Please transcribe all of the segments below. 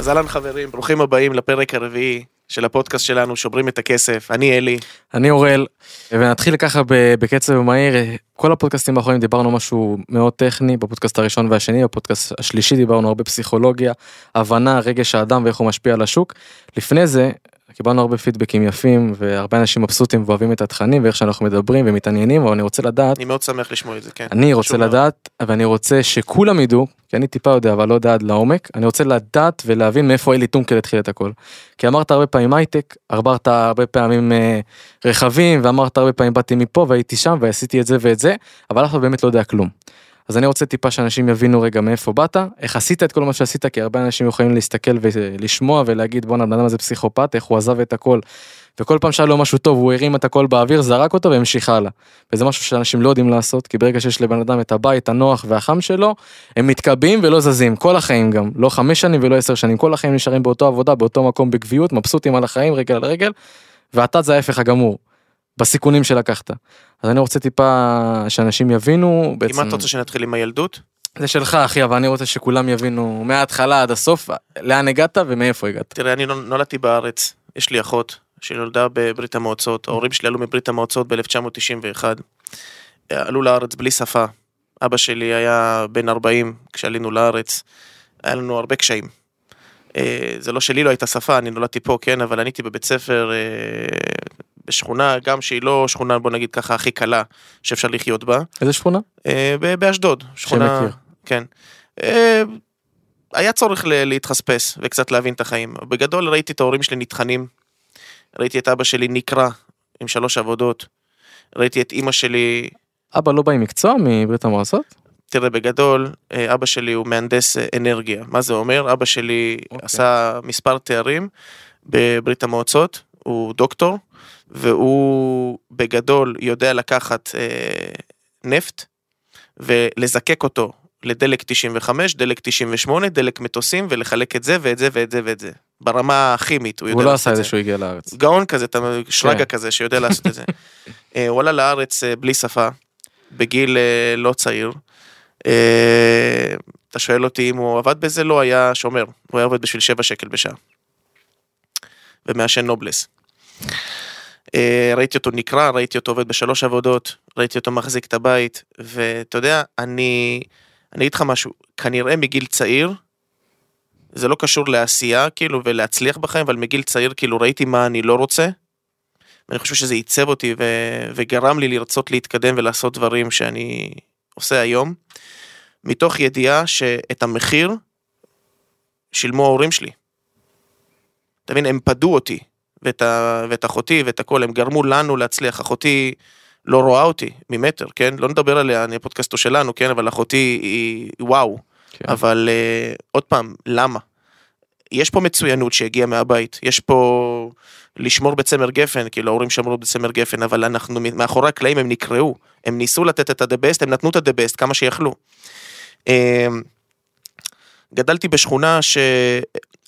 אז אהלן חברים, ברוכים הבאים לפרק הרביעי של הפודקאסט שלנו, שוברים את הכסף. אני אלי. אני אוריאל. ונתחיל ככה בקצב מהיר. כל הפודקאסטים האחרונים דיברנו משהו מאוד טכני, בפודקאסט הראשון והשני, בפודקאסט השלישי דיברנו הרבה פסיכולוגיה, הבנה, רגש האדם ואיך הוא משפיע על השוק. לפני זה קיבלנו הרבה פידבקים יפים, והרבה אנשים מבסוטים ואוהבים את התכנים, ואיך שאנחנו מדברים ומתעניינים, אבל אני רוצה לדעת... אני מאוד שמח לשמוע את זה, כן. אני רוצה לדעת, ואני רוצה שכולם ידעו, כי אני טיפה יודע, אבל לא יודע עד לעומק, אני רוצה לדעת ולהבין מאיפה אלי טונקל התחיל את הכל. כי אמרת הרבה פעמים הייטק, אמרת הרבה פעמים רחבים, ואמרת הרבה פעמים באתי מפה, והייתי שם, ועשיתי את זה ואת זה, אבל אנחנו באמת לא יודע כלום. אז אני רוצה טיפה שאנשים יבינו רגע מאיפה באת, איך עשית את כל מה שעשית, כי הרבה אנשים יכולים להסתכל ולשמוע ולהגיד, בוא נבן אדם הזה פסיכופת, איך הוא עזב את הכל, וכל פעם שהיה לו משהו טוב, הוא הרים את הכל באוויר, זרק אותו והמשיך הלאה. וזה משהו שאנשים לא יודעים לעשות, כי ברגע שיש לבן אדם את הבית, הנוח והחם שלו, הם מתקבעים ולא זזים, כל החיים גם, לא 5 שנים ולא 10 שנים, כל החיים נשארים באותו עבודה, באותו מקום בגביות, מבסוטים על החיים, רגל על רגל, ואתה זה ההפך הגמור. בסיכונים שלקחת. אז אני רוצה טיפה שאנשים יבינו, בעצם... אם אתה רוצה שנתחיל עם הילדות? זה שלך, אחי, אבל אני רוצה שכולם יבינו מההתחלה עד הסוף, לאן הגעת ומאיפה הגעת. תראה, אני נולדתי בארץ, יש לי אחות שנולדה בברית המועצות, ההורים שלי עלו מברית המועצות ב-1991, עלו לארץ בלי שפה, אבא שלי היה בן 40, כשעלינו לארץ, היה לנו הרבה קשיים. זה לא שלי לא הייתה שפה, אני נולדתי פה, כן, אבל עניתי בבית ספר... בשכונה, גם שהיא לא שכונה, בוא נגיד ככה, הכי קלה, שאפשר לחיות בה. איזה שכונה? באשדוד. שכונה, כן. היה צורך להתחספס, וקצת להבין את החיים. בגדול ראיתי את ההורים שלי נטחנים, ראיתי את אבא שלי נקרא, עם 3 עבודות, ראיתי את אמא שלי... אבא לא בא עם מקצוע מברית המועצות? תראה, בגדול, אבא שלי הוא מהנדס אנרגיה. מה זה אומר? אבא שלי עשה מספר תארים בברית המועצות, הוא דוקטור, והוא בגדול יודע לקחת נפט, ולזקק אותו לדלק 95, דלק 98, דלק מטוסים, ולחלק את זה ואת זה ואת זה ואת זה. ברמה הכימית, הוא יודע לעשות את זה. הוא לא עשה את זה שהוא הגיע לארץ. גאון כזה, שלגה כזה, שיודע לעשות את זה. הוא עלה לארץ בלי שפה, בגיל לא צעיר. אתה שואל אותי אם הוא עבד בזה, לא היה שומר. הוא היה עובד בשביל 7 שקל בשעה. ומאשן נובלס. ראיתי אותו נקרא, ראיתי אותו עובד ב3 עבודות, ראיתי אותו מחזיק את הבית, ואתה יודע, אני איתך משהו, כנראה מגיל צעיר, זה לא קשור לעשייה, כאילו, ולהצליח בחיים, אבל מגיל צעיר, כאילו, ראיתי מה אני לא רוצה, ואני חושב שזה ייצב אותי, וגרם לי לרצות להתקדם ולעשות דברים שאני עושה היום, מתוך ידיעה שאת המחיר שילמו ההורים שלי. אתה מבין, הם פדו אותי, ואת אחותי ואת הכל, הם גרמו לנו להצליח, אחותי לא רואה אותי ממטר, כן? לא נדבר עליה, אני הפודקאסטו שלנו, כן? אבל אחותי היא וואו, כן. אבל עוד פעם, למה? יש פה מצוינות שהגיעה מהבית, יש פה לשמור בצמר גפן, כי להורים שמרו בצמר גפן, אבל אנחנו, מאחורי הקלעים הם נקראו, הם ניסו לתת את הדבסט, הם נתנו את הדבסט כמה שיכלו. גדלתי בשכונה ש...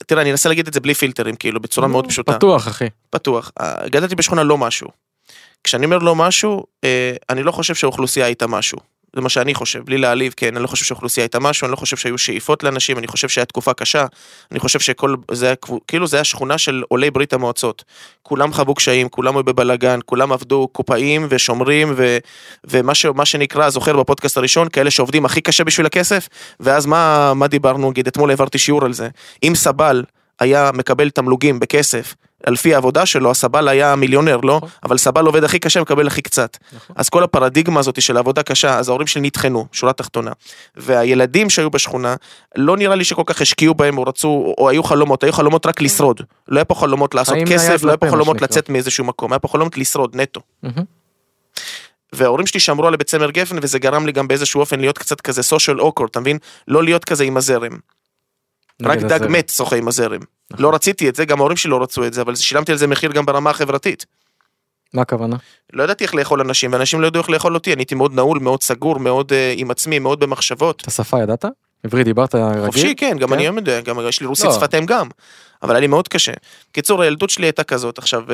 תראה, אני אנסה להגיד את זה בלי פילטרים, כאילו, בצורה מאוד פשוטה. פתוח, אחי. פתוח. גדלתי בשכונה לא משהו. כשאני אומר לא משהו, אני לא חושב שהאוכלוסייה הייתה משהו. זה מה שאני חושב, בלי להעליב, כן, אני לא חושב שהאוכלוסייה הייתה משהו, אני לא חושב שהיו שאיפות לאנשים, אני חושב שהיה תקופה קשה, אני חושב שכל, כאילו זה היה שכונה של עולי ברית המועצות. כולם חוו קשיים, כולם היו בבלגן, כולם עבדו קופאים ושומרים, ומה שנקרא, זוכר בפודקאסט הראשון, כאלה שעובדים הכי קשה בשביל הכסף, ואז מה דיברנו, נגיד, אתמול העברתי שיעור על זה. אם סבל היה מקבל תמלוגים בכסף, על פי העבודה שלו, הסבל היה מיליונר, לא? אבל סבל עובד הכי קשה, מקבל הכי קצת. אז כל הפרדיגמה הזאת של העבודה קשה, אז ההורים שלי נתחנו, שורה תחתונה. והילדים שהיו בשכונה, לא נראה לי שכל כך השקיעו בהם, או רצו, או היו חלומות רק לשרוד. לא היה פה חלומות לעשות כסף, לא היה פה חלומות לצאת מאיזשהו מקום, היה פה חלומות לשרוד, נטו. וההורים שלי שמרו על בצמר גפן, וזה גרם לי גם באיזשהו אופן להיות קצת כזה social awkward, אתה מבין? לא להיות כזה עם הזרם. רק דג מת שוחה עם הזרם. לא רציתי את זה, גם ההורים שלי לא רצו את זה, אבל שילמתי על זה מחיר גם ברמה החברתית. מה הכוונה? לא ידעתי איך לאכול אנשים, ואנשים לא ידעו איך לאכול אותי, אני הייתי מאוד נעול, מאוד סגור, מאוד עם עצמי, מאוד במחשבות. את השפה ידעת? עברית דיברת רגיל? חופשי, כן, גם אני יודע, גם יש לי רוסית שפת אם גם, אבל היה לי מאוד קשה. קיצור, הילדות שלי הייתה כזאת, עכשיו,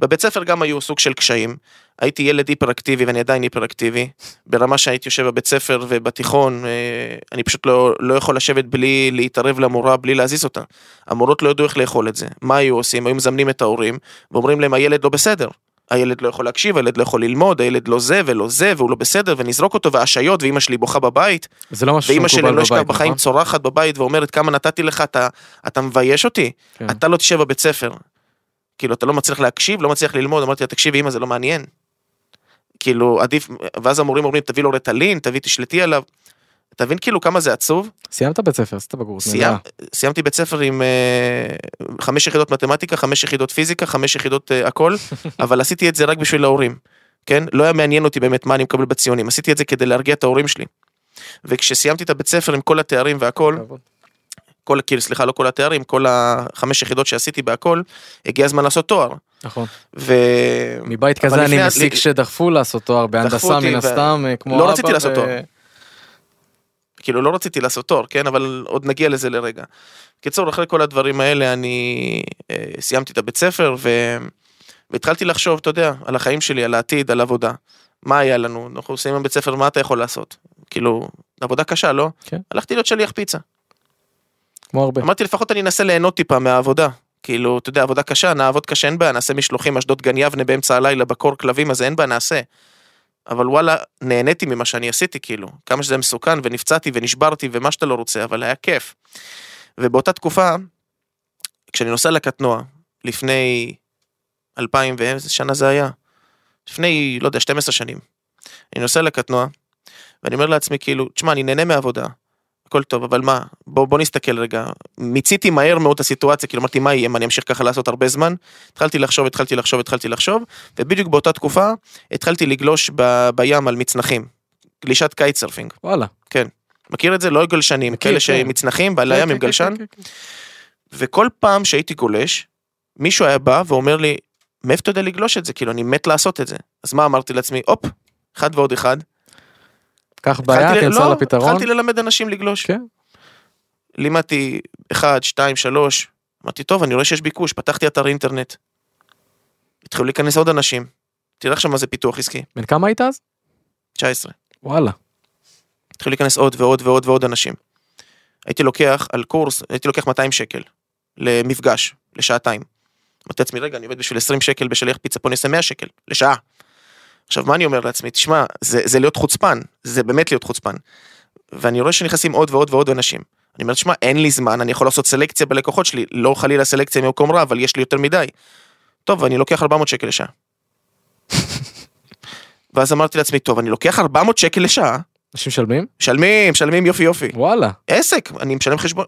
בבית ספר גם היו סוג של קשיים, הייתי ילד היפראקטיבי ואני עדיין היפראקטיבי, ברמה שהייתי יושב בבית ספר ובתיכון, אני פשוט לא יכול לשבת בלי להתערב למורה, בלי להזיז אותה. המורות לא ידעו איך לאכול את זה. מה היו עושים? היו מזמנים את ההורים ואומרים להם, הילד לא בסדר. הילד לא יכול להקשיב, הילד לא יכול ללמוד, הילד לא זה ולא זה, והוא לא בסדר, ונזרוק אותו, והשיות, ואמא שלי בוכה בבית, ואמא שלי לא השקעה בחיים, צורחת בבית, ואומרת, כמה נתתי לך, אתה מבייש אותי, אתה לא תשב בבית ספר, כאילו, אתה לא מצליח להקשיב, לא מצליח ללמוד, אמרתי, תקשיב, אמא, זה לא מעניין, כאילו, עדיף, ואז המורים אומרים, תביא לו רטלין, תביא, תשלטי עליו, תבין כאילו כמה זה עצוב. סיימת בית ספר, עשית בגרות. סיימתי בית ספר עם 5 יחידות מתמטיקה, 5 יחידות פיזיקה, 5 יחידות הכל, אבל עשיתי את זה רק בשביל ההורים, כן? לא היה מעניין אותי באמת מה אני מקבל בציונים, עשיתי את זה כדי להרגיע את ההורים שלי. וכשסיימתי את הבית ספר עם כל התארים והכל, לא כל התארים, כל 5 יחידות שעשיתי בהכל, הגיע הזמן לעשות תואר. נכון. מבית כזה אני מסיק שדחפו לעשות תואר, בהנדסה מן הסתם, כמו אבא. לא רציתי לעשות תואר. כאילו לא רציתי לעשות תור, כן? אבל עוד נגיע לזה לרגע. קיצור, אחרי כל הדברים האלה, אני סיימתי את הבית ספר, והתחלתי לחשוב, אתה יודע, על החיים שלי, על העתיד, על עבודה. מה היה לנו? אנחנו עושים עם בית ספר, מה אתה יכול לעשות? כאילו, עבודה קשה, לא? כן. הלכתי להיות שליח פיצה. כמו הרבה. אמרתי, לפחות אני אנסה ליהנות טיפה מהעבודה. כאילו, אתה יודע, עבודה קשה, נעבוד קשה, אין בה, נעשה משלוחים, אשדוד גן יבנה באמצע הלילה, בקור כלבים, אז אין בה, נעשה. אבל וואלה, נהניתי ממה שאני עשיתי, כאילו, כמה שזה מסוכן, ונפצעתי, ונשברתי, ומה שאתה לא רוצה, אבל היה כיף. ובאותה תקופה, כשאני נוסע לקטנוע, לפני 2000, ואיזה שנה זה היה, לפני, לא יודע, 12 שנים, אני נוסע לקטנוע, ואני אומר לעצמי, כאילו, תשמע, אני נהנה מהעבודה, הכל טוב, אבל מה, בוא נסתכל רגע, מיציתי מהר מאוד את הסיטואציה, כאילו אמרתי, מה יהיה, אני אמשיך ככה לעשות הרבה זמן, התחלתי לחשוב, ובדיוק באותה תקופה, התחלתי לגלוש בים על מצנחים, גלישת קייט סרפינג. וואלה. כן, מכיר את זה? לא גלשנים, כאלה שמצנחים, בעלי ים עם גלשן, וכל פעם שהייתי גולש, מישהו היה בא ואומר לי, מאיפה אתה יודע לגלוש את זה? כאילו, אני מת לעשות את זה. אז מה אמרתי לעצמי? הופ, אחד ועוד אחד. כך בעיה, תמצא לפתרון. התחלתי ללמד אנשים לגלוש. כן. לימדתי 1, 2, 3, אמרתי, טוב, אני רואה שיש ביקוש, פתחתי אתר אינטרנט. התחילו להיכנס עוד אנשים. תראה עכשיו מה זה פיתוח עסקי. בן כמה היית אז? 19. וואלה. התחילו להיכנס עוד ועוד ועוד ועוד אנשים. הייתי לוקח על קורס, הייתי לוקח 200 שקל למפגש, לשעתיים. אמרתי לעצמי, רגע, אני עובד בשביל 20 שקל בשליח פיצה, פה נעשה 100 שקל, לשעה. עכשיו, מה אני אומר לעצמי? תשמע, זה להיות חוצפן, זה באמת להיות חוצפן. ואני רואה שנכנסים עוד ועוד ועוד אנשים. אני אומר, תשמע, אין לי זמן, אני יכול לעשות סלקציה בלקוחות שלי, לא חלילה סלקציה ממקום רע, אבל יש לי יותר מדי. טוב, ואני לוקח 400 שקל לשעה. ואז אמרתי לעצמי, טוב, אני לוקח 400 שקל לשעה. אנשים משלמים? משלמים יופי. וואלה. עסק, אני משלם חשבון.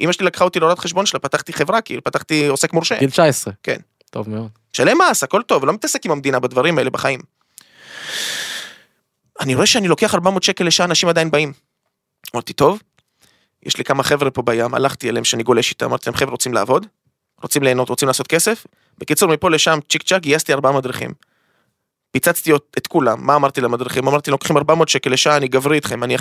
אמא שלי לקחה אותי להורת חשבון שלה, פתחתי חברה, כי פתחתי עוסק מורשה. גיל 19. כן. טוב מאוד. שלם מס, הכל טוב, לא מתעסק עם המדינה בדברים האלה בחיים. אני רואה שאני לוקח 400 שקל לשעה, אנשים עדיין באים. אמרתי, טוב, יש לי כמה חבר'ה פה בים, הלכתי אליהם שאני גולש איתם, אמרתי להם, חבר'ה, רוצים לעבוד? רוצים ליהנות, רוצים לעשות כסף? בקיצור, מפה לשם, צ'יק צ'ק, גייסתי 4 מדריכים. פיצצתי את כולם, מה אמרתי למדריכים? אמרתי, לוקחים 400 שקל לשעה, אני גברי איתכם, אני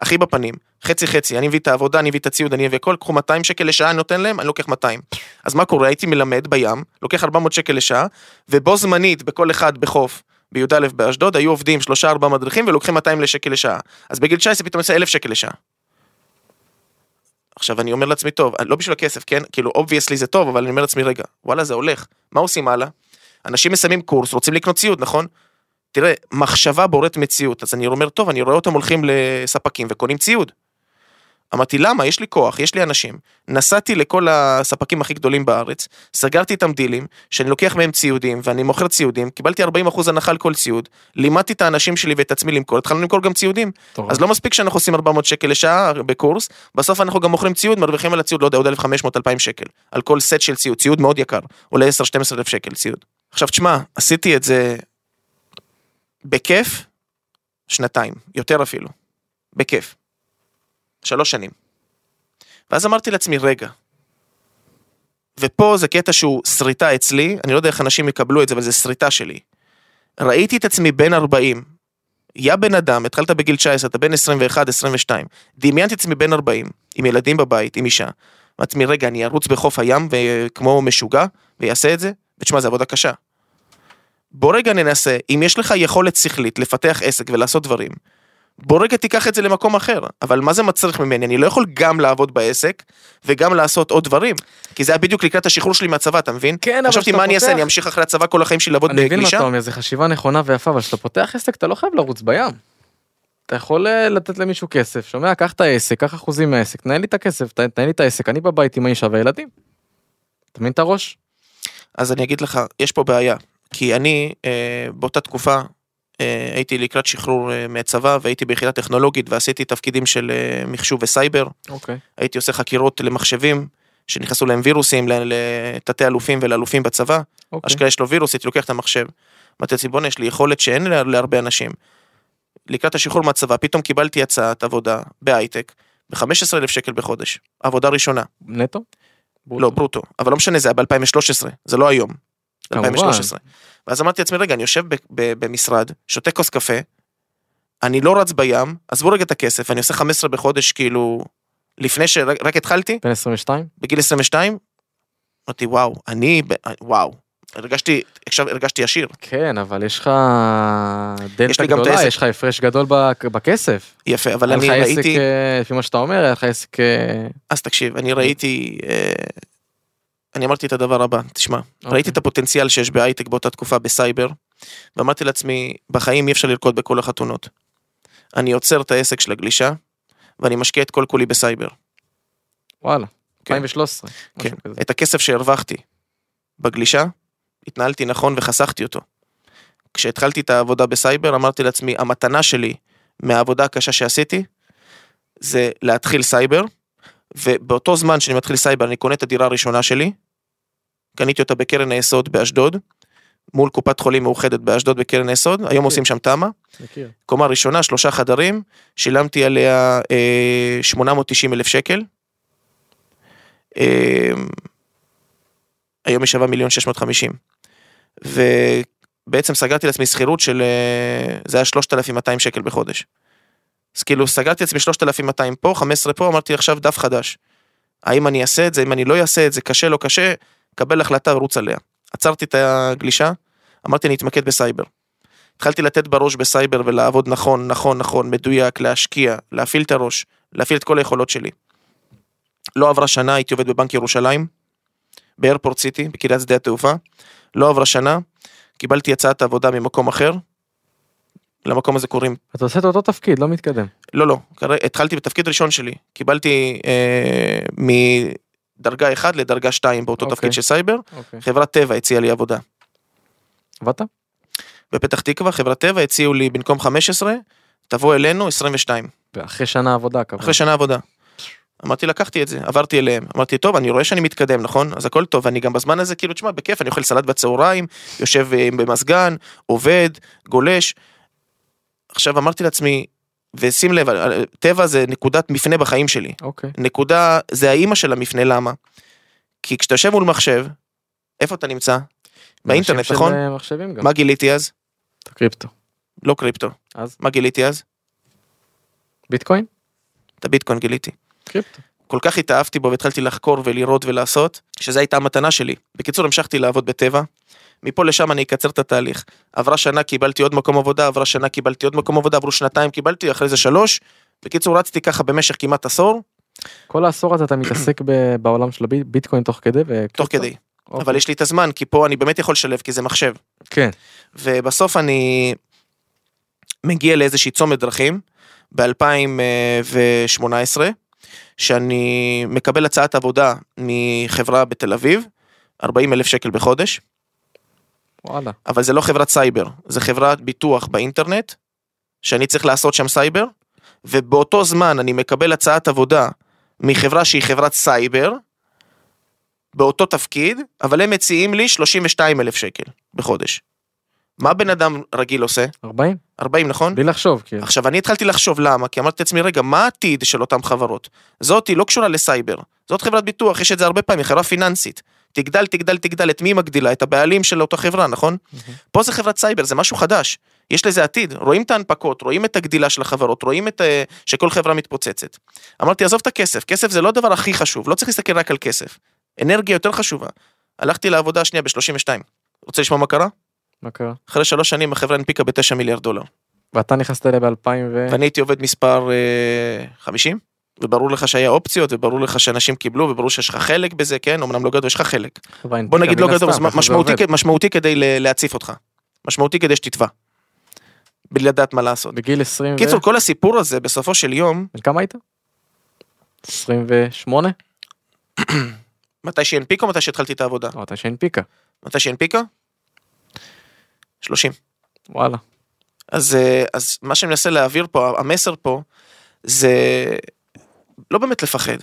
הכי בפנים, חצי חצי, אני מביא את העבודה, אני מביא את הציוד, אני מביא הכל, קחו 200 שקל לשעה, אני נותן להם, אני לוקח 200. אז מה קורה? הייתי מלמד בים, לוקח 400 שקל לשעה, ובו זמנית, בכל אחד, בחוף, בי"א באשדוד, היו עובדים 3-4 מדריכים, ולוקחים 200 שקל לשעה. אז בגיל 19 פתאום יצא 1,000 שקל לשעה. עכשיו אני אומר לעצמי, טוב, לא בשביל הכסף, כן? כאילו, obviously זה טוב, אבל אני אומר לעצמי, רגע, וואלה, זה הולך. מה עושים הלאה? אנשים מסיימים קורס, רוצים לקנות ציוד, נכון? תראה, מחשבה בוראת מציאות. אז אני אומר, טוב, אני רואה אותם הולכים לספקים וקונים ציוד. אמרתי, למה? יש לי כוח, יש לי אנשים. נסעתי לכל הספקים הכי גדולים בארץ, סגרתי איתם דילים, שאני לוקח מהם ציודים, ואני מוכר ציודים, קיבלתי 40% הנחה על כל ציוד, לימדתי את האנשים שלי ואת עצמי למכור, התחלנו למכור גם ציודים. אז לא מספיק שאנחנו עושים 400 שקל לשעה בקורס, בסוף אנחנו גם מוכרים ציוד, מרוויחים על הציוד, לא יודע, עוד 1,500-2,000 שקל, על כל סט של ציוד, ציוד מאוד יקר, עולה 10,000-12,000 שקל ציוד. עכשיו, תשמע, עשיתי את זה בכיף, שנתיים, יותר אפילו, בכיף. 3 שנים. ואז אמרתי לעצמי, רגע, ופה זה קטע שהוא שריטה אצלי, אני לא יודע איך אנשים יקבלו את זה, אבל זה שריטה שלי. ראיתי את עצמי בין 40, יא בן אדם, התחלת בגיל 19, אתה בין 21, 22, דמיינתי את עצמי בין 40, עם ילדים בבית, עם אישה, אמרתי, רגע, אני ארוץ בחוף הים, וכמו משוגע, ויעשה את זה, ותשמע, זה עבודה קשה. בוא רגע ננסה, אם יש לך יכולת שכלית לפתח עסק ולעשות דברים, בוא רגע תיקח את זה למקום אחר, אבל מה זה מצריך ממני? אני לא יכול גם לעבוד בעסק, וגם לעשות עוד דברים, כי זה היה בדיוק לקראת השחרור שלי מהצבא, אתה מבין? כן, חשבתי מה אני אעשה, אני אמשיך אחרי הצבא כל החיים שלי לעבוד בגלישה? אני מבין מה אתה אומר, זו חשיבה נכונה ויפה, אבל כשאתה פותח עסק, אתה לא חייב לרוץ בים. אתה יכול לתת למישהו כסף, שומע, קח את העסק, קח אחוזים מהעסק, תנהל לי את הכסף, תנהל לי את העסק, אני בבית עם האישה והילדים. אתה מבין את הראש? אז אני אגיד לך, יש פה בעיה, כי אני, באותה תקופה, הייתי לקראת שחרור מהצבא, והייתי ביחידה טכנולוגית, ועשיתי תפקידים של מחשוב וסייבר. הייתי עושה חקירות למחשבים, שנכנסו להם וירוסים, לתתי אלופים ולאלופים בצבא. אשכרה יש לו וירוס, הייתי לוקח את המחשב. אמרתי לציבון, יש לי יכולת שאין להרבה אנשים. לקראת השחרור מהצבא, פתאום קיבלתי הצעת עבודה בהייטק, ב-15,000 שקל בחודש. עבודה ראשונה. נטו? לא, ברוטו. אבל לא משנה, זה היה ב-2013, זה לא היום. 2013. ואז אמרתי לעצמי, רגע, אני יושב במשרד, שותה כוס קפה, אני לא רץ בים, אז בוא רגע את הכסף, אני עושה 15 בחודש, כאילו, לפני שרק התחלתי, בן 22? בגיל 22, אמרתי, וואו, הרגשתי עשיר. כן, אבל יש לך דלתה גדולה, יש לך הפרש גדול בכסף. יפה, אבל אני ראיתי, לפי מה שאתה אומר, לך עסק, אז תקשיב, אני ראיתי, אני אמרתי את הדבר הבא, תשמע, ראיתי את הפוטנציאל שיש בהייטק באותה תקופה בסייבר, ואמרתי לעצמי, בחיים אי אפשר לרקוד בכל החתונות. אני עוצר את העסק של הגלישה, ואני משקיע את כל כולי בסייבר. וואלה, 2013. כן, את הכסף שהרווחתי בגלישה, התנהלתי נכון וחסכתי אותו. כשהתחלתי את העבודה בסייבר, אמרתי לעצמי, המתנה שלי מהעבודה הקשה שעשיתי, זה להתחיל סייבר, ובאותו זמן שאני מתחיל סייבר, אני קונה את הדירה הראשונה שלי, קניתי אותה בקרן היסוד באשדוד, מול קופת חולים מאוחדת באשדוד בקרן היסוד, היום עושים שם תמה, קומה ראשונה, 3 חדרים, שילמתי עליה 890,000 שקל, היום היא שווה 1,650,000, ובעצם סגרתי לעצמי שכירות של, זה היה 3,200 שקל בחודש, אז כאילו סגרתי עצמי 3,200 פה, 15 פה, אמרתי עכשיו דף חדש. האם אני אעשה את זה, אם אני לא אעשה את זה, קשה לא קשה, קבל החלטה ורוץ עליה. עצרתי את הגלישה, אמרתי אני אתמקד בסייבר. התחלתי לתת בראש בסייבר ולעבוד נכון, נכון, נכון, מדויק, להשקיע, להפעיל את הראש, להפעיל את כל היכולות שלי. לא עברה שנה, הייתי עובד בבנק ירושלים, באיירפורט סיטי, בקריית שדה התעופה. לא עברה שנה, קיבלתי הצעת עבודה ממקום אחר, למקום הזה קוראים. אתה עושה את אותו תפקיד, לא מתקדם. לא, לא. התחלתי בתפקיד ראשון שלי. קיבלתי מדרגה 1 לדרגה 2 באותו תפקיד של סייבר. חברת טבע הציעה לי עבודה. עבדת? בפתח תקווה, חברת טבע הציעו לי במקום 15, תבוא אלינו 22. אחרי שנה עבודה, כבר. אחרי שנה עבודה. אמרתי, לקחתי את זה, עברתי אליהם, אמרתי, טוב, אני רואה שאני מתקדם, נכון? אז הכל טוב, אני גם בזמן הזה, כאילו, תשמע, בכיף, אני אוכל סלט בצהריים, יושב במסגן, עובד, גולש. עכשיו אמרתי לעצמי, ושים לב, טבע זה נקודת מפנה בחיים שלי. נקודה, זה האימא של המפנה, למה? כי כשאתה יושב מול מחשב, איפה אתה נמצא? באינטרנט, נכון? מה גיליתי אז? קריפטו. לא קריפטו. מה גיליתי אז? ביטקוין? את הביטקוין גיליתי. קריפטו. כל כך התאהבתי בו, והתחלתי לחקור ולראות ולעשות, שזו הייתה המתנה שלי. בקיצור, המשכתי לעבוד בטבע, מפה לשם אני אקצר את התהליך. עברה שנה, קיבלתי עוד מקום עבודה, עברה שנה, קיבלתי עוד מקום עבודה, עברו 2 קיבלתי, אחרי זה 3. בקיצור, רצתי ככה במשך כמעט עשור. כל העשור הזה אתה מתעסק בעולם של ביטקוין תוך כדי? תוך כדי. אבל יש לי את הזמן, כי פה אני באמת יכול לשלב, כי זה מחשב. כן. ובסוף אני מגיע לאיזושהי צומת דרכים, ב-2018, שאני מקבל הצעת עבודה מחברה בתל אביב, 40,000 שקל בחודש. וואלה. אבל זה לא חברת סייבר, זה חברת ביטוח באינטרנט, שאני צריך לעשות שם סייבר, ובאותו זמן אני מקבל הצעת עבודה מחברה שהיא חברת סייבר, באותו תפקיד, אבל הם מציעים לי 32,000 שקל בחודש. מה בן אדם רגיל עושה? 40? 40, נכון? בלי לחשוב, כן. עכשיו, אני התחלתי לחשוב למה, כי אמרתי לעצמי, רגע, מה העתיד של אותם חברות? זאת היא לא קשורה לסייבר, זאת חברת ביטוח, יש את זה הרבה פעמים, חברה פיננסית. תגדל, תגדל, תגדל, את מי מגדילה? את הבעלים של אותה חברה, נכון? פה זה חברת סייבר, זה משהו חדש. יש לזה עתיד, רואים את ההנפקות, רואים את הגדילה של החברות, רואים את שכל חברה מתפוצצת. אמרתי, עזוב את הכסף, כסף זה לא הדבר הכי חשוב, לא צריך להסתכל רק על כסף. אנרגיה יותר חשובה. הלכתי לעבודה השנייה ב-32. רוצה לשמוע מה קרה? מה קרה? אחרי 3 שנים החברה הנפיקה ב$9 מיליארד. ואתה נכנסת אליה ב-2000 ו... ואני הייתי עובד מספר 50, וברור לך שהיה אופציות, וברור לך שאנשים קיבלו, וברור שיש לך חלק בזה, כן? אומנם לא גדול, יש לך חלק. בוא נגיד לא גדול, משמעותי כדי להציף אותך. משמעותי כדי שתתבע. בלי לדעת מה לעשות. בגיל 20 ו... קיצור, כל הסיפור הזה, בסופו של יום... כמה היית? 28? מתי שהנפיקה או מתי שהתחלתי את העבודה? מתי שהנפיקה. מתי שהנפיקה? 30. וואלה. אז מה שאני מנסה להעביר פה, המסר פה, זה לא באמת לפחד.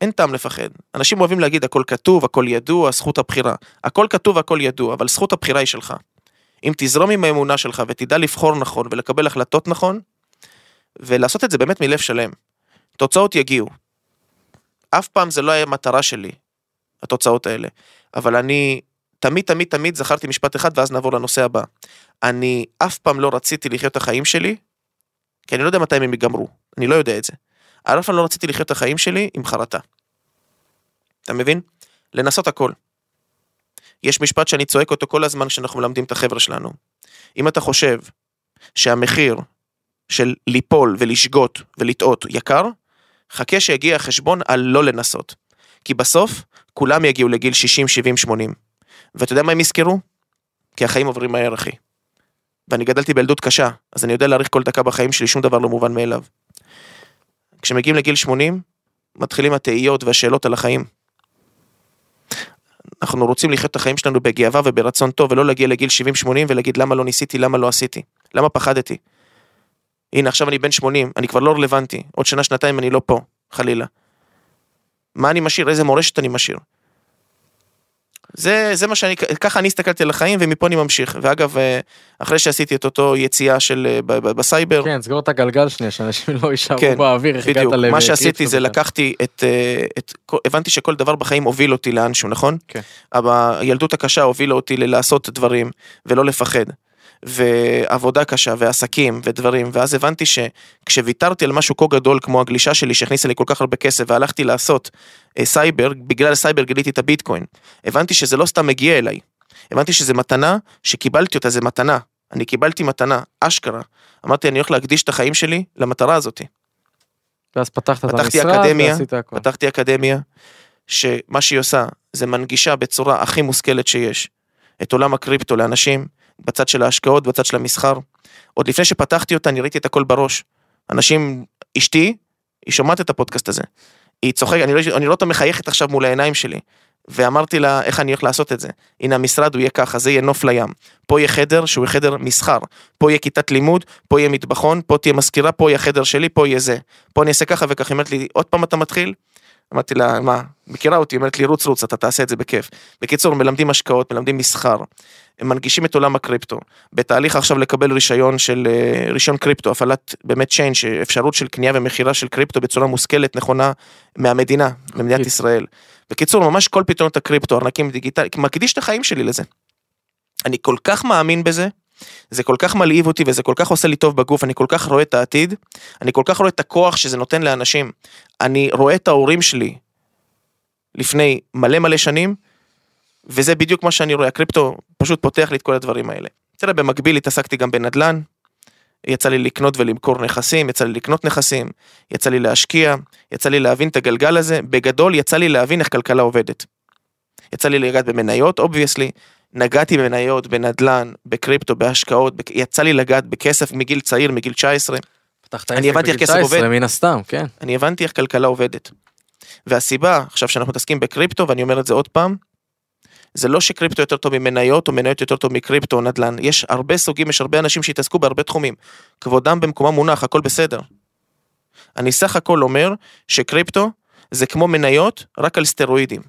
אין טעם לפחד. אנשים אוהבים להגיד, הכל כתוב, הכל ידוע, זכות הבחירה. הכל כתוב, הכל ידוע, אבל זכות הבחירה היא שלך. אם תזרום עם האמונה שלך ותדע לבחור נכון ולקבל החלטות נכון, ולעשות את זה באמת מלב שלם. תוצאות יגיעו. אף פעם זה לא היה מטרה שלי, התוצאות האלה. אבל אני תמיד, תמיד, תמיד זכרתי משפט אחד, ואז נעבור לנושא הבא. אני אף פעם לא רציתי לחיות את החיים שלי, כי אני לא יודע מתי הם יגמרו. אני לא יודע את זה. אף פעם לא רציתי לחיות את החיים שלי עם חרטה. אתה מבין? לנסות הכל. יש משפט שאני צועק אותו כל הזמן כשאנחנו מלמדים את החבר'ה שלנו. אם אתה חושב שהמחיר של ליפול ולשגות ולטעות יקר, חכה שיגיע החשבון על לא לנסות. כי בסוף כולם יגיעו לגיל 60, 70, 80. ואתה יודע מה הם יזכרו? כי החיים עוברים מהר, אחי. ואני גדלתי בילדות קשה, אז אני יודע להעריך כל דקה בחיים שלי, שום דבר לא מובן מאליו. כשמגיעים לגיל 80, מתחילים התהיות והשאלות על החיים. אנחנו רוצים לחיות את החיים שלנו בגאווה וברצון טוב, ולא להגיע לגיל 70-80 ולהגיד למה לא ניסיתי, למה לא עשיתי, למה פחדתי. הנה, עכשיו אני בן 80, אני כבר לא רלוונטי, עוד שנה, שנתיים אני לא פה, חלילה. מה אני משאיר, איזה מורשת אני משאיר? זה מה שאני, ככה אני הסתכלתי על החיים, ומפה אני ממשיך. ואגב, אחרי שעשיתי את אותו יציאה של, בסייבר... כן, סגור את הגלגל שני, שאנשים לא יישארו באוויר, הגעת לב... מה שעשיתי זה לקחתי את... הבנתי שכל דבר בחיים הוביל אותי לאנשהו, נכון? כן. אבל הילדות הקשה הובילה אותי לעשות דברים, ולא לפחד. ועבודה קשה, ועסקים, ודברים, ואז הבנתי שכשוויתרתי על משהו כה גדול, כמו הגלישה שלי, שהכניסה לי כל כך הרבה כסף, והלכתי לעשות סייבר, בגלל סייבר גיליתי את הביטקוין. הבנתי שזה לא סתם מגיע אליי. הבנתי שזה מתנה, שקיבלתי אותה, זה מתנה. אני קיבלתי מתנה, אשכרה. אמרתי, אני הולך להקדיש את החיים שלי למטרה הזאת. ואז פתחתי אקדמיה, שמה שהיא עושה, זה מנגישה בצורה הכי מושכלת שיש. את עולם הקריפטו לאנשים, בצד של ההשקעות, בצד של המסחר. עוד לפני שפתחתי אותה, אני ראיתי את הכל בראש. אנשים, אשתי, היא שומעת את הפודקאסט הזה. היא צוחקת, אני לא מחייכת עכשיו מול העיניים שלי. ואמרתי לה, איך אני הולך לעשות את זה? הנה, המשרד הוא יהיה ככה, זה יהיה נוף לים. פה יהיה חדר שהוא חדר מסחר. פה יהיה כיתת לימוד, פה יהיה מטבחון, פה תהיה מזכירה, פה יהיה חדר שלי, פה יהיה זה. פה אני אעשה ככה וככה. אמרת לי, עוד פעם אתה מתחיל? אמרתי לה, מה? מכירה אותי, אמרת לי, רוץ, רוץ, אתה תעשה את זה בכיף. בקיצור, מלמדים השקעות, מלמדים מסחר, הם מנגישים את עולם הקריפטו, בתהליך עכשיו לקבל רישיון קריפטו, הפעלת באמת צ'יין, אפשרות של קנייה ומכירה של קריפטו בצורה מושכלת, נכונה, מהמדינה, במדינת ישראל. בקיצור, ממש כל פתרונות הקריפטו, ארנקים דיגיטליים, מקדיש את החיים שלי לזה. אני כל כך מאמין בזה, זה כל כך מלהיב אותי, וזה כל כך עושה לי טוב בגוף, אני כל כך רואה את העתיד, אני כל כך רואה את הכוח שזה נותן לאנשים, אני רואה את ההורים שלי, לפני מלא שנים, וזה בדיוק מה שאני רואה, הקריפטו פשוט פותח לי את כל הדברים האלה. תראה, במקביל התעסקתי גם בנדלן, יצא לי לקנות ולמכור נכסים, יצא לי לקנות נכסים, יצא לי להשקיע, יצא לי להבין את הגלגל הזה, בגדול יצא לי להבין איך כלכלה עובדת. יצא לי לגעת במניות, obviously, נגעתי במניות, בנדלן, בקריפטו, בהשקעות, יצא לי לגעת בכסף מגיל צעיר, מגיל 19. פתחת עסק בגיל 19, מן הסתם, כן. אני הבנתי איך כלכלה עובדת. והסיבה, עכשיו שאנחנו מתעסקים בקריפטו, ואני אומר את זה עוד פעם, זה לא שקריפטו יותר טוב ממניות, או מניות יותר טוב מקריפטו או נדלן. יש הרבה סוגים, יש הרבה אנשים שהתעסקו בהרבה תחומים. כבודם במקומה מונח, הכל בסדר. אני סך הכל אומר שקריפטו זה כמו מניות, רק על סטרואידים.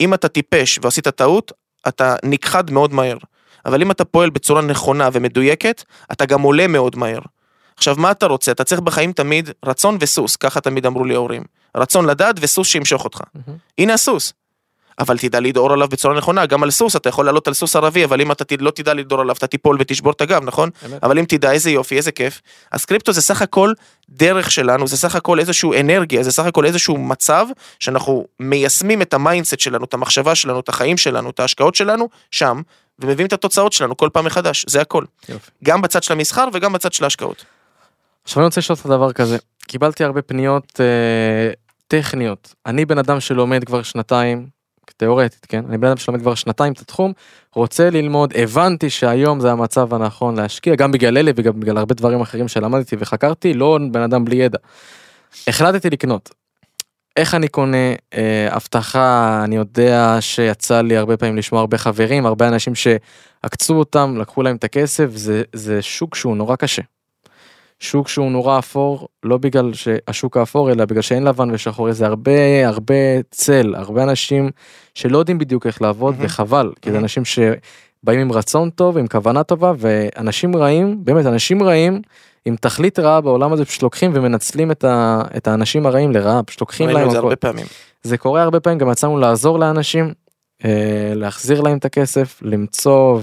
אם אתה טיפש ועשית טעות, אתה נכחד מאוד מהר. אבל אם אתה פועל בצורה נכונה ומדויקת, אתה גם עולה מאוד מהר. עכשיו, מה אתה רוצה? אתה צריך בחיים תמיד רצון וסוס, ככה תמיד אמרו לי ההורים. רצון לדעת וסוס שימשוך אותך. הנה הסוס. אבל תדע לדהור עליו בצורה נכונה, גם על סוס, אתה יכול לעלות על סוס ערבי, אבל אם אתה לא תדע לדהור עליו, אתה תיפול ותשבור את הגב, נכון? אבל אם תדע, איזה יופי, איזה כיף. אז קריפטו זה סך הכל דרך שלנו, זה סך הכל איזשהו אנרגיה, זה סך הכל איזשהו מצב, שאנחנו מיישמים את המיינדסט שלנו, את המחשבה שלנו, את החיים שלנו, את ההשקעות שלנו, שם, ומביאים את התוצאות שלנו כל פעם מחדש. זה הכל. יופי. גם בצד של המסחר וגם בצד של ההשקעות. עכשיו אני רוצה לשאול את הדבר כזה. קיבלתי הרבה פניות, טכניות. אני בן אדם שלומד כבר שנתיים, תיאורטית, כן? אני בן אדם שלומד כבר שנתיים את התחום, רוצה ללמוד, הבנתי שהיום זה המצב הנכון להשקיע, גם בגלל אלה וגם בגלל הרבה דברים אחרים שלמדתי וחקרתי, לא בן אדם בלי ידע. החלטתי לקנות. איך אני קונה? הבטחה, אני יודע שיצא לי הרבה פעמים לשמוע הרבה חברים, הרבה אנשים שעקצו אותם, לקחו להם את הכסף, זה שוק שהוא נורא קשה. שוק שהוא נורא אפור, לא בגלל שהשוק האפור, אלא בגלל שאין לבן ושחור, זה הרבה, הרבה צל, הרבה אנשים שלא יודעים בדיוק איך לעבוד, וחבל, כי זה אנשים שבאים עם רצון טוב, עם כוונה טובה, ואנשים רעים, באמת אנשים רעים, עם תכלית רעה בעולם הזה, פשוט לוקחים ומנצלים את האנשים הרעים לרעה, פשוט לוקחים להם. זה הרבה פעמים. זה קורה הרבה פעמים, גם יצאנו לעזור לאנשים, להחזיר להם את הכסף, למצוא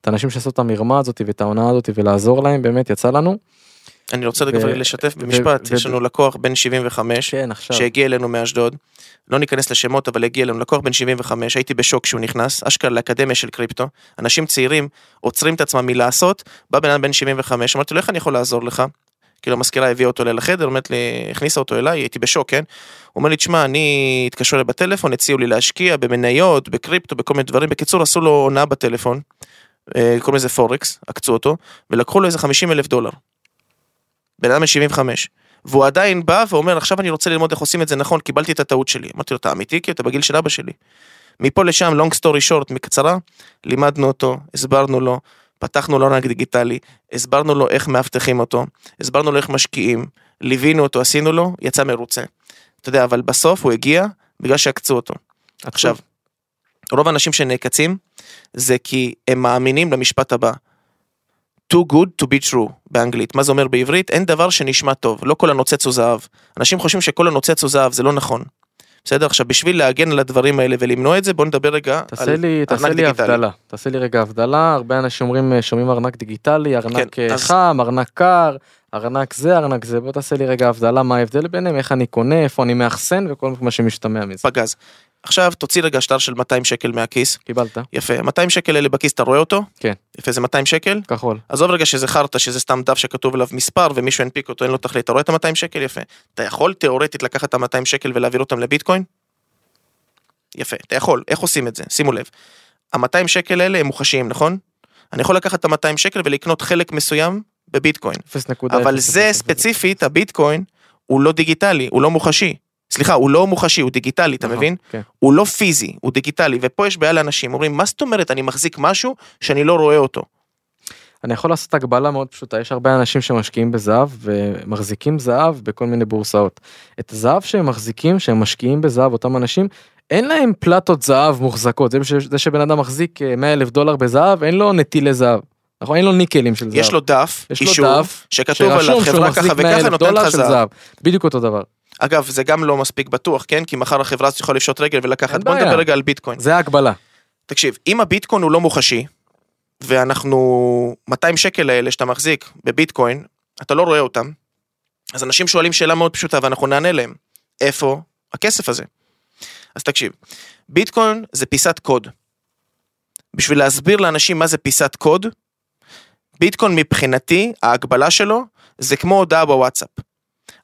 את האנשים שעשו את המרמה הזאת ואת העונה הזאת ולעזור להם, באמת יצא לנו. אני רוצה לשתף במשפט, יש לנו לקוח בן 75, שהגיע אלינו מאשדוד, לא ניכנס לשמות, אבל הגיע אלינו לקוח בן 75, הייתי בשוק כשהוא נכנס, אשכרה לאקדמיה של קריפטו, אנשים צעירים עוצרים את עצמם מלעשות, בא בן 75, אמרתי לו, איך אני יכול לעזור לך? כאילו המזכירה הביאה אותו לחדר, אומרת לי, הכניסה אותו אליי, הייתי בשוק, כן? הוא אומר לי, תשמע, אני התקשרו אליי בטלפון, הציעו לי להשקיע במניות, בקריפטו, בכל מיני דברים, בקיצור, עשו לו עונה בטלפון, קוראים לזה פורקס, עקצו אותו, ולקחו לו איזה $50,000. בן אדם 75. והוא עדיין בא ואומר, עכשיו אני רוצה ללמוד איך עושים את זה נכון, קיבלתי את הטעות שלי. אמרתי לו, אתה אמיתי? כי אתה בגיל של אבא שלי. מפה לשם, long story short, מקצרה, לימדנו אותו, הסברנו לו, פתחנו לו רק דיגיטלי, הסברנו לו איך מאבטחים אותו, הסברנו לו איך משקיעים, ליווינו אותו, עשינו לו, יצא מרוצה. אתה יודע, אבל בסוף הוא הגיע, בגלל שעקצו אותו. עכשיו, רוב האנשים שנעקצים, זה כי הם מאמינים למשפט הבא. Too good to be true, באנגלית. מה זה אומר בעברית? אין דבר שנשמע טוב. לא כל הנוצץ הוא זהב. אנשים חושבים שכל הנוצץ הוא זהב, זה לא נכון. בסדר? עכשיו, בשביל להגן על הדברים האלה ולמנוע את זה, בוא נדבר רגע על ארנק דיגיטלי. תעשה לי רגע הבדלה. הרבה אנשים שומעים ארנק דיגיטלי, ארנק חם, ארנק קר, ארנק זה, ארנק זה. בוא תעשה לי רגע הבדלה, מה ההבדל ביניהם, איך אני קונה, איפה אני מאחסן, וכל מה שמשתמע מזה. פגז. עכשיו תוציא רגע שטר של 200 שקל מהכיס. קיבלת. יפה, 200 שקל אלה בכיס, אתה רואה אותו? כן. יפה, זה 200 שקל? כחול. עזוב רגע שזה חרת, שזה סתם דף שכתוב עליו מספר, ומישהו הנפיק אותו, אין לו תכלית, אתה רואה את 200 שקל? יפה. אתה יכול תיאורטית לקחת את 200 שקל ולהעביר אותם לביטקוין? יפה, אתה יכול. איך עושים את זה? שימו לב. 200 שקל האלה הם מוחשיים, נכון? אני יכול לקחת את 200 שקל ולקנות חלק מסוים בביטקוין. אבל זה ספציפית, הביטקוין הוא לא דיגיטלי, הוא לא מוחשי. סליחה, הוא לא מוחשי, הוא דיגיטלי, אתה מבין? הוא לא פיזי, הוא דיגיטלי, ופה יש בעיה לאנשים, אומרים, מה זאת אומרת, אני מחזיק משהו שאני לא רואה אותו? אני יכול לעשות הגבלה מאוד פשוטה, יש הרבה אנשים שמשקיעים בזהב, ומחזיקים זהב בכל מיני בורסאות. את הזהב שהם מחזיקים, שהם משקיעים בזהב, אותם אנשים, אין להם פלטות זהב מוחזקות, זה שבן אדם מחזיק $100,000 בזהב, אין לו נטילי זהב. נכון, אין לו ניקלים של זהב. יש לו דף, אישור, שכתוב עליו, חברה ככה וככה נותנת לך זהב. בדיוק אותו דבר. אגב, זה גם לא מספיק בטוח, כן? כי מחר החברה הזאת יכולה לפשוט רגל ולקחת. בוא נדבר רגע על ביטקוין. זה ההקבלה. תקשיב, אם הביטקוין הוא לא מוחשי, ואנחנו 200 שקל האלה שאתה מחזיק בביטקוין, אתה לא רואה אותם, אז אנשים שואלים שאלה מאוד פשוטה, ואנחנו נענה להם, איפה הכסף הזה? אז תקשיב, ביטקוין זה פיסת קוד. בשביל להסביר לאנשים מה זה פיסת קוד, ביטקוין מבחינתי, ההקבלה שלו, זה כמו הודעה בוואטסאפ.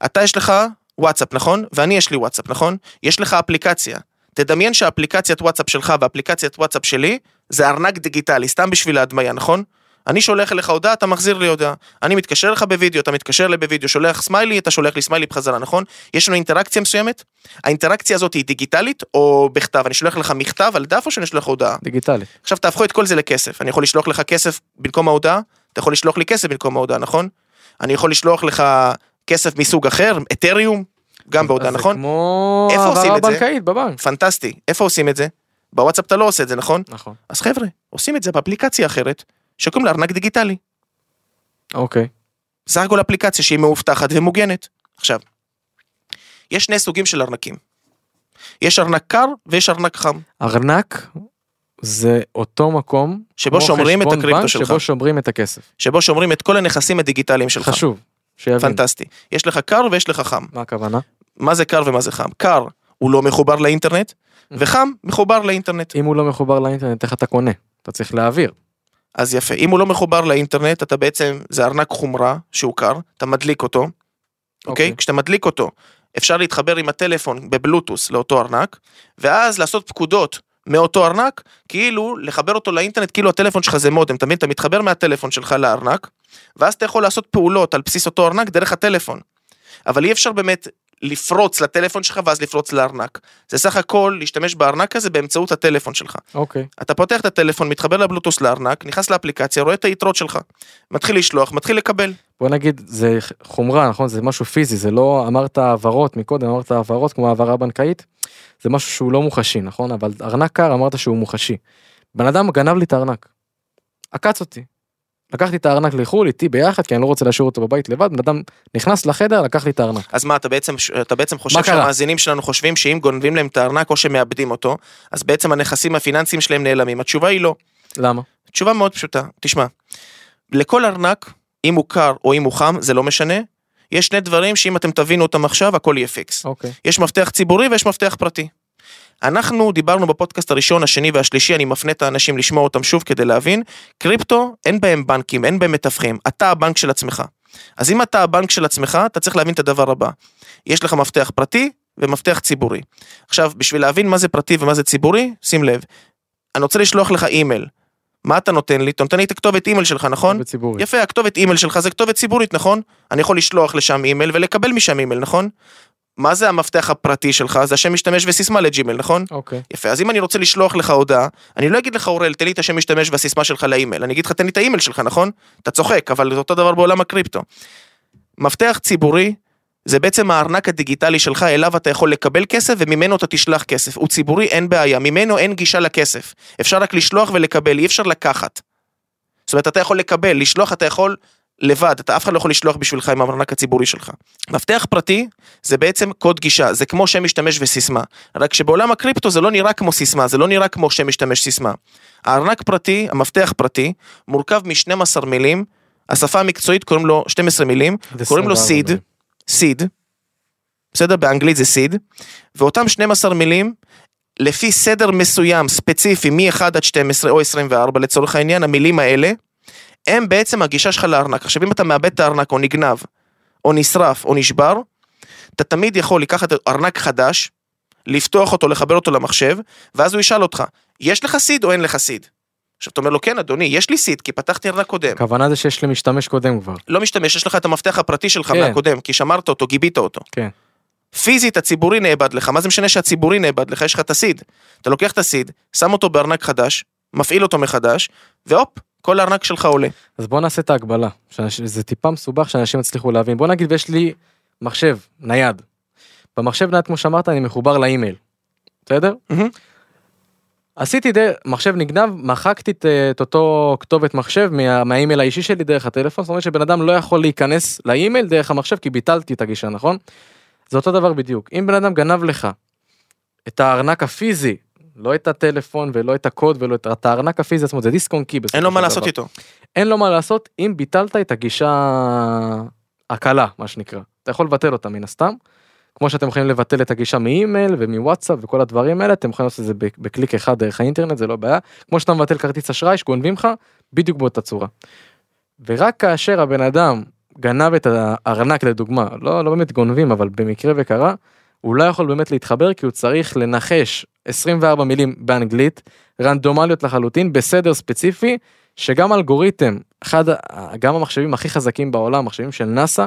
אתה יש לך וואטסאפ, נכון? ואני יש לי וואטסאפ, נכון? יש לך אפליקציה. תדמיין שהאפליקציית וואטסאפ שלך ואפליקציית וואטסאפ שלי, זה ארנק דיגיטלי, סתם בשביל ההדמיה, נכון? אני שולח אליך הודעה, אתה מחזיר לי הודעה. אני מתקשר לך בווידאו, אתה מתקשר לי בווידאו, שולח סמיילי, אתה שולח לי סמיילי בחזרה, נכון? יש לנו אינטראקציה מסוימת? האינטראקציה הזאת היא דיגיטלית או בכתב? אני שולח לך מכתב על דף או שאני שולח הודעה? דיגיטלית. עכשיו תהפכו את כל זה לכסף. אני יכול לשלוח לך כסף במקום ההודעה, אתה יכול לשלוח לי כסף במקום ההודעה, נכון? אני יכול לשלוח לך כסף מסוג אחר, אתריום, גם בהודעה, נכון? כמו איפה עושים את הבנקאית, זה? בבנק. פנטסטי. איפה עושים את זה? בוואטסאפ אתה לא עושה את זה, נכון? נכון. אז חבר'ה, עושים את זה באפליקציה אחרת, שקוראים לה ארנק דיגיטלי. אוקיי. זה הכל אפליקציה שהיא מאובטחת ומוגנת. עכשיו, יש שני סוגים של ארנקים. יש ארנק קר ויש ארנק חם. ארנק זה אותו מקום שבו שומרים את הקריפטו שלך. שבו שומרים את הכסף. שבו שומרים את כל הנכסים הדיגיטליים שלך. חשוב, שיבין. פנטסטי. יש לך קר ויש לך חם. מה הכוונה? מה זה קר ומה זה חם? קר הוא לא מחובר לאינטרנט, וחם מחובר לאינטרנט. אם הוא לא מחובר לאינטרנט, איך אתה קונה? אתה צריך להעביר. אז יפה. אם הוא לא מחובר לאינטרנט, אתה בעצם, זה ארנק חומרה שהוא קר, אתה מדליק אותו, אוקיי? כשאתה מדליק אותו, אפשר להתחבר עם הטלפון בבלוטוס לאותו ארנק, ואז לעשות פקודות מאותו ארנק, כאילו לחבר אותו לאינטרנט, כאילו הטלפון שלך זה מודם, תמיד אתה מתחבר מהטלפון שלך לארנק, ואז אתה יכול לעשות פעולות על בסיס אותו ארנק דרך הטלפון. אבל אי אפשר באמת לפרוץ לטלפון שלך ואז לפרוץ לארנק. זה סך הכל להשתמש בארנק הזה באמצעות הטלפון שלך. אוקיי. אתה פותח את הטלפון, מתחבר לבלוטוס לארנק, נכנס לאפליקציה, רואה את היתרות שלך, מתחיל לשלוח, מתחיל לקבל. בוא נגיד, זה חומרה, נכון? זה משהו פיזי, זה לא, אמרת העברות מקודם, אמרת העברות כמו העברה בנקאית, זה משהו שהוא לא מוחשי, נכון? אבל ארנק קר, אמרת שהוא מוחשי. בן אדם גנב לי את הארנק. עקץ אותי. לקחתי את הארנק לחול, איתי ביחד, כי אני לא רוצה להשאיר אותו בבית לבד, בן אדם נכנס לחדר, לקח לי את הארנק. אז מה, אתה בעצם חושב שהמאזינים שלנו חושבים שאם גונבים להם את הארנק או שמאבדים אותו, אז בעצם הנכסים הפיננסיים שלהם נעלמים? התשובה היא לא. למה? התשובה מאוד פשוטה. תשמע, לכל ארנק, אם הוא קר או אם הוא חם, זה לא משנה. יש שני דברים שאם אתם תבינו אותם עכשיו, הכל יהיה פיקס. אוקיי. יש מפתח ציבורי ויש מפתח פרטי. אנחנו דיברנו בפודקאסט הראשון, השני והשלישי, אני מפנה את האנשים לשמוע אותם שוב כדי להבין, קריפטו אין בהם בנקים, אין בהם מתווכים, אתה הבנק של עצמך. אז אם אתה הבנק של עצמך, אתה צריך להבין את הדבר הבא. יש לך מפתח פרטי ומפתח ציבורי. עכשיו, בשביל להבין מה זה פרטי ומה זה ציבורי, שים לב, אני רוצה לשלוח לך אימייל. מה אתה נותן לי? אתה נותן לי את הכתובת אימייל שלך, נכון? ציבורית. יפה, הכתובת אימייל שלך זה כתובת ציבורית, נכון? אני יכול לשלוח לשם אימייל ולקבל משם אימייל, נכון? מה זה המפתח הפרטי שלך? זה השם משתמש וסיסמה לג'ימייל, נכון? אוקיי. יפה, אז אם אני רוצה לשלוח לך הודעה, אני לא אגיד לך, אוריאל, תן לי את השם משתמש והסיסמה שלך לאימייל, אני אגיד לך, תן לי את האימייל שלך, נכון? אתה צוחק, אבל זה אותו דבר בעולם הקריפטו. מפתח ציבורי, זה בעצם הארנק הדיגיטלי שלך, אליו אתה יכול לקבל כסף, וממנו אתה תשלח כסף. הוא ציבורי, אין בעיה, ממנו אין גישה לכסף. אפשר רק לשלוח ולקבל, אי אפשר לקחת. זאת אומרת, אתה יכול לקבל, לשלוח, אתה יכול לבד, אתה אף אחד לא יכול לשלוח בשבילך עם הארנק הציבורי שלך. מפתח פרטי זה בעצם קוד גישה, זה כמו שם משתמש וסיסמה, רק שבעולם הקריפטו זה לא נראה כמו סיסמה, זה לא נראה כמו שם משתמש סיסמה. הארנק פרטי, המפתח פרטי, מורכב מ-12 מילים, השפה המקצועית קוראים לו 12 מילים, קוראים לו סיד, סיד, בסדר? באנגלית זה סיד, ואותם 12 מילים, לפי סדר מסוים, ספציפי, מ-1 עד 12 או 24, לצורך העניין, המילים האלה, הם בעצם הגישה שלך לארנק. עכשיו, אם אתה מאבד את הארנק, או נגנב, או נשרף, או נשבר, אתה תמיד יכול לקחת ארנק חדש, לפתוח אותו, לחבר אותו למחשב, ואז הוא ישאל אותך, יש לך סיד או אין לך סיד? עכשיו, אתה אומר לו, כן, אדוני, יש לי סיד, כי פתחתי ארנק קודם. הכוונה זה שיש לי משתמש קודם כבר. לא משתמש, יש לך את המפתח הפרטי שלך מהקודם, כי שמרת אותו, גיבית אותו. כן. פיזית, הציבורי נאבד לך. מה זה משנה שהציבורי נאבד לך? יש לך את הסיד. אתה לוקח את הסיד, שם אותו בארנק חדש, מפעיל אותו מחדש, והופ, כל הארנק שלך עולה. אז בוא נעשה את ההגבלה, זה טיפה מסובך שאנשים הצליחו להבין. בוא נגיד, ויש לי מחשב נייד. במחשב נייד, כמו שאמרת, אני מחובר לאימייל. בסדר? עשיתי מחשב נגנב, מחקתי את אותו כתובת מחשב מהאימייל האישי שלי דרך הטלפון, זאת אומרת שבן אדם לא יכול להיכנס לאימייל דרך המחשב, כי ביטלתי את הגישה, נכון? זה אותו דבר בדיוק. אם בן אדם גנב לך את הארנק הפיזי, לא את הטלפון ולא את הקוד ולא את הארנק הפיזי עצמו, זה דיסק-און-קי. אין לו מה לעשות איתו. אין לו מה לעשות אם ביטלת את הגישה הקלה, מה שנקרא. אתה יכול לבטל אותה מן הסתם, כמו שאתם יכולים לבטל את הגישה מאימייל ומוואטסאפ וכל הדברים האלה, אתם יכולים לעשות את זה בקליק אחד דרך האינטרנט, זה לא בעיה. כמו שאתה מבטל כרטיס אשראי שגונבים לך, בדיוק באותה צורה. ורק כאשר הבן אדם גנב את הארנק לדוגמה, לא באמת גונבים, אבל במקרה וקרה, הוא לא יכול באמת להתחבר, כי הוא צריך לנחש 24 מילים באנגלית, רנדומליות לחלוטין, בסדר ספציפי, שגם אלגוריתם, גם המחשבים הכי חזקים בעולם, מחשבים של נאסא,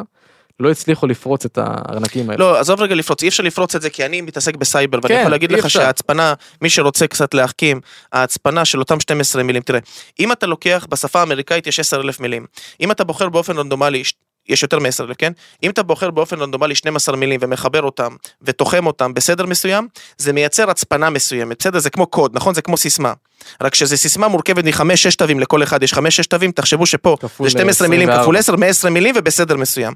לא הצליחו לפרוץ את הארנקים האלה. לא, עזוב רגע לפרוץ, אי אפשר לפרוץ את זה, כי אני מתעסק בסייבר, ואני יכול להגיד לך שההצפנה, מי שרוצה קצת להחכים, ההצפנה של אותם 12 מילים, תראה, אם אתה לוקח, בשפה האמריקאית יש 10,000 מילים, אם אתה בוחר באופן רנדומלי, יש יותר מ-10,000, כן? אם אתה בוחר באופן רנדומלי 12 מילים ומחבר אותם ותוחם אותם בסדר מסוים, זה מייצר הצפנה מסוימת. בסדר? זה כמו קוד, נכון? זה כמו סיסמה. רק שזה סיסמה מורכבת מ-5-6 תווים, לכל אחד יש 5-6 תווים, תחשבו שפה זה 12 מילים כפול 10, 120 מילים ובסדר מסוים.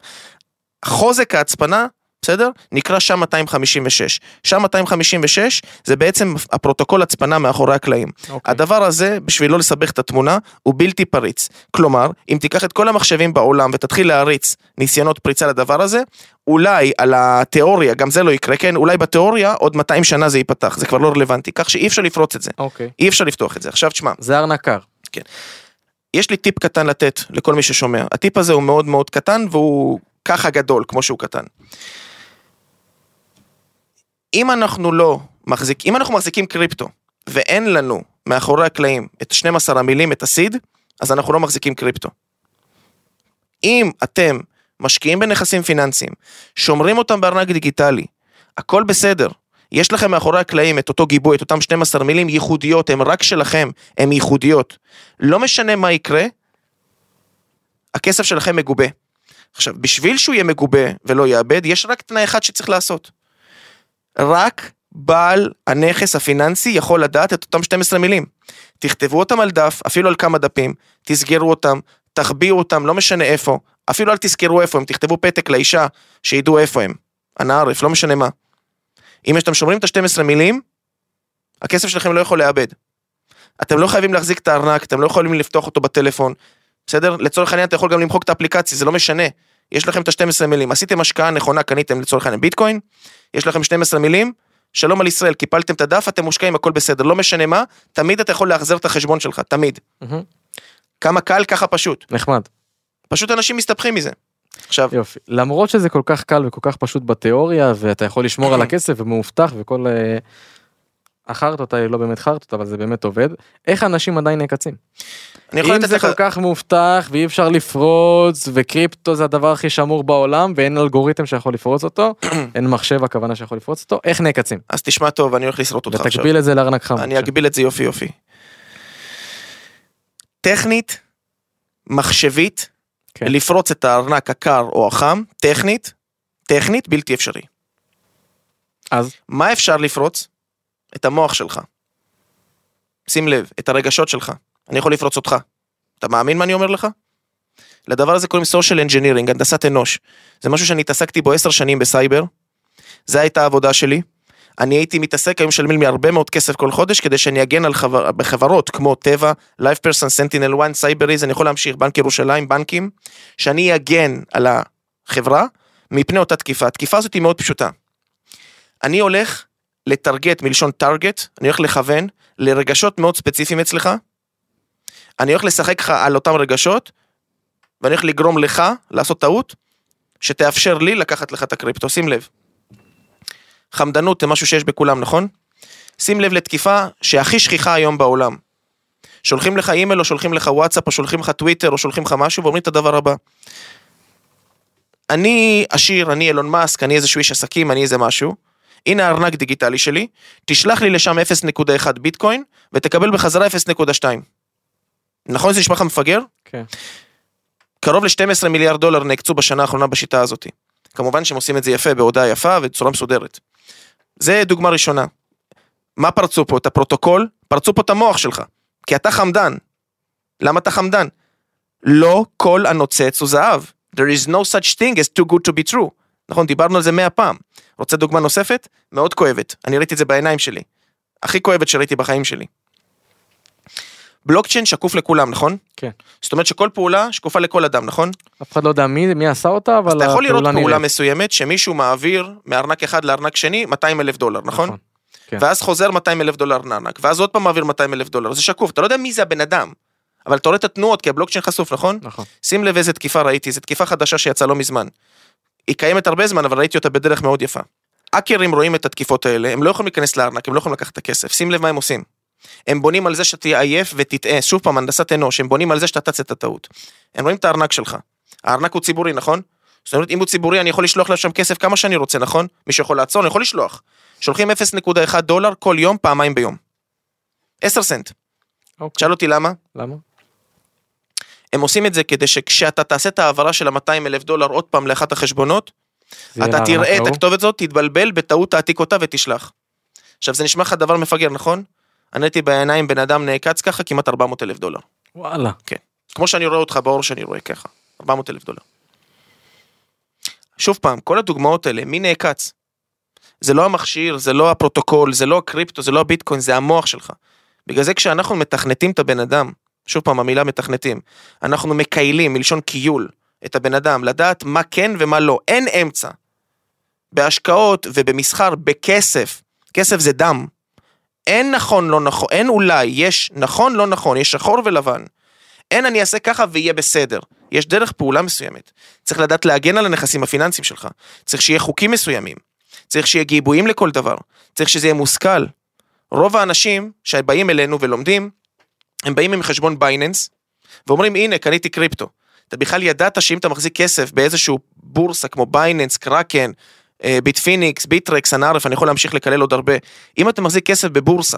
חוזק ההצפנה בסדר? נקרא שם 256. שם 256 זה בעצם הפרוטוקול הצפנה מאחורי הקלעים. הדבר הזה, בשביל לא לסבך את התמונה, הוא בלתי פריץ. כלומר, אם תיקח את כל המחשבים בעולם ותתחיל להריץ ניסיונות פריצה לדבר הזה, אולי על התיאוריה, גם זה לא יקרה, כן? אולי בתיאוריה עוד 200 שנה זה ייפתח, זה כבר לא רלוונטי, כך שאי אפשר לפרוץ את זה. אי אפשר לפתוח את זה. עכשיו תשמע. זה ארנקר. כן. יש לי טיפ קטן לתת לכל מי ששומע. הטיפ הזה הוא מאוד מאוד קטן, והוא ככה גדול, כמו שהוא קטן. אם אנחנו מחזיקים קריפטו, ואין לנו מאחורי הקלעים את 12 המילים, את הסיד, אז אנחנו לא מחזיקים קריפטו. אם אתם משקיעים בנכסים פיננסיים, שומרים אותם בארנק דיגיטלי, הכל בסדר, יש לכם מאחורי הקלעים את אותו גיבוי, את אותם 12 מילים ייחודיות, הם רק שלכם, הם ייחודיות. לא משנה מה יקרה, הכסף שלכם מגובה. עכשיו, בשביל שהוא יהיה מגובה ולא יאבד, יש רק תנאי אחד שצריך לעשות. רק בעל הנכס הפיננסי יכול לדעת את אותם 12 מילים. תכתבו אותם על דף, אפילו על כמה דפים, תסגרו אותם, תחביאו אותם, לא משנה איפה, אפילו אל תזכרו איפה הם, תכתבו פתק לאישה שידעו איפה הם. הנערף, לא משנה מה. אם אתם שומרים את ה-12 מילים, הכסף שלכם לא יכול לאבד. אתם לא חייבים להחזיק את הארנק, אתם לא יכולים לפתוח אותו בטלפון, בסדר? לצורך העניין, אתה יכול גם למחוק את האפליקציה, זה לא משנה. יש לכם את ה-12 מילים. עשיתם השקעה נכונה, קניתם לצורך העניין ביטקוין, יש לכם 12 מילים, שלום על ישראל, קיפלתם את הדף, אתם מושקעים, הכל בסדר, לא משנה מה, תמיד אתה יכול להחזיר את החשבון שלך, תמיד. כמה קל, ככה פשוט. נחמד. פשוט אנשים מסתבכים מזה. עכשיו, יופי. למרות שזה כל כך קל וכל כך פשוט בתיאוריה, ואתה יכול לשמור על הכסף ומובטח וכל אחרת אותה, לא באמת חרת אותה, אבל זה באמת עובד. איך אנשים עדיין נקצים? אם זה כל כך מובטח ואי אפשר לפרוץ, וקריפטו זה הדבר הכי שמור בעולם, ואין אלגוריתם שיכול לפרוץ אותו, אין מחשב הכוונה שיכול לפרוץ אותו, איך נקצים? אז תשמע טוב, אני הולך לסרוט אותך עכשיו. ותגביל את זה לארנק חם. אני אגביל את זה יופי יופי. טכנית, מחשבית, לפרוץ את הארנק הקר או החם, טכנית בלתי אפשרי. אז? מה אפשר לפרוץ? את המוח שלך. שים לב, את הרגשות שלך. אני יכול לפרוץ אותך. אתה מאמין מה אני אומר לך? לדבר הזה קוראים social engineering, הנדסת אנוש. זה משהו שאני התעסקתי בו 10 שנים בסייבר. זה הייתה העבודה שלי. אני הייתי מתעסק, היום שלמים לי הרבה מאוד כסף כל חודש, כדי שאני אגן על בחברות כמו טבע, Life Person, Sentinel One, Cyberis, אני יכול להמשיך, בנק ירושלים, בנקים, שאני אגן על החברה, מפני אותה תקיפה. התקיפה הזאת היא מאוד פשוטה. אני הולך לטרגט, מלשון טרגט, אני הולך לכוון לרגשות מאוד ספציפיים אצלך, אני הולך לשחק לך על אותם רגשות, ואני הולך לגרום לך לעשות טעות, שתאפשר לי לקחת לך את הקריפטו. שים לב. חמדנות זה משהו שיש בכולם, נכון? שים לב לתקיפה שהכי שכיחה היום בעולם. שולחים לך אימייל, או שולחים לך וואטסאפ, או שולחים לך טוויטר, או שולחים לך משהו, ואומרים את הדבר הבא. אני עשיר, אני אילון מאסק, אני איזשהו איש עסקים, אני איזה משהו. הנה הארנק דיגיטלי שלי, תשלח לי לשם 0.1 ביטקוין, ותקבל בחזרה 0.2. נכון, זה נשמע לך מפגר? כן. קרוב ל-12 מיליארד דולר נקצו בשנה האחרונה בשיטה הזאת. כמובן שהם עושים את זה יפה, בהודעה יפה ובצורה מסודרת. זה דוגמה ראשונה. מה פרצו פה? את הפרוטוקול? פרצו פה את המוח שלך. כי אתה חמדן. למה אתה חמדן? לא כל הנוצץ הוא זהב. There is no such thing as too good to be true. נכון, דיברנו על זה 100 פעם. רוצה דוגמה נוספת? מאוד כואבת. אני ראיתי את זה בעיניים שלי. הכי כואבת שראיתי בחיים שלי. בלוקצ'יין שקוף לכולם, נכון? כן. זאת אומרת שכל פעולה שקופה לכל אדם, נכון? אף אחד לא יודע מי עשה אותה, אבל... אז אתה יכול לראות פעולה מסוימת שמישהו מעביר מארנק אחד לארנק שני 200,000 דולר, נכון? כן. ואז חוזר 200,000 דולר לארנק, ואז עוד פעם מעביר 200,000 דולר, זה שקוף, אתה לא יודע מי זה הבן אדם, אבל אתה רואה את התנועות, כי הבלוקצ'יין חשוף, נכון? נכון. שים לב איזה תקיפה ראיתי, זו תקיפה חדשה שיצאה לא מזמן. היא קיימת הרבה זמן, אבל ראיתי אותה בדרך מאוד יפה. האקרים רואים את התקיפות האלה, הם לא יכולים להיכנס לארנק, הם לא יכולים לקחת את הכסף, שים לב מה הם עושים. הם בונים על זה שתהיה עייף ותטעה, שוב פעם, הנדסת אנוש, הם בונים על זה שתטץ את הטעות. הם רואים את הארנק שלך. הארנק הוא ציבורי, נכון? זאת אומרת, אם הוא ציבורי, אני יכול לשלוח לשם כסף כמה שאני רוצה, נכון? מי שיכול לעצור, אני יכול לשלוח. שולחים 0.1 דולר כל יום, פעמיים ביום. 10 סנט. שאל אותי למה? למה? הם עושים את זה כדי שכשאתה תעשה את העברה של ה-200,000 דולר עוד פעם לאחת החשבונות, אתה תראה את הכתובת הזאת, תתבלבל בטעות, תעתיק אותה ותשלח. עכשיו, זה נשמע לך דבר מפגר, נכון? אני הייתי בעיניים, בן אדם נעקץ ככה, כמעט 400,000 דולר. וואלה. כן. כמו שאני רואה אותך, באור שאני רואה ככה. 400,000 דולר. שוב פעם, כל הדוגמאות האלה, מי נעקץ? זה לא המכשיר, זה לא הפרוטוקול, זה לא הקריפטו, זה לא הביטקוין, זה המוח שלך. בגלל זה כשאנחנו מתכנתים את הבן אדם, שוב פעם, המילה מתכנתים, אנחנו מקיילים, מלשון קיול, את הבן אדם, לדעת מה כן ומה לא, אין אמצע. בהשקעות ובמסחר, בכסף, כסף זה דם. אין נכון, לא נכון, אין אולי, יש נכון, לא נכון, יש שחור ולבן. אין אני אעשה ככה ויהיה בסדר. יש דרך פעולה מסוימת. צריך לדעת להגן על הנכסים הפיננסיים שלך. צריך שיהיה חוקים מסוימים. צריך שיהיה גיבויים לכל דבר. צריך שזה יהיה מושכל. רוב האנשים שבאים אלינו ולומדים, הם באים עם חשבון בייננס, ואומרים, הנה, קניתי קריפטו. אתה בכלל ידעת שאם אתה מחזיק כסף באיזשהו בורסה כמו בייננס, קראקן, ביטפיניקס, ביטרקס, אני יכול להמשיך לקלל עוד הרבה. אם אתה מחזיק כסף בבורסה,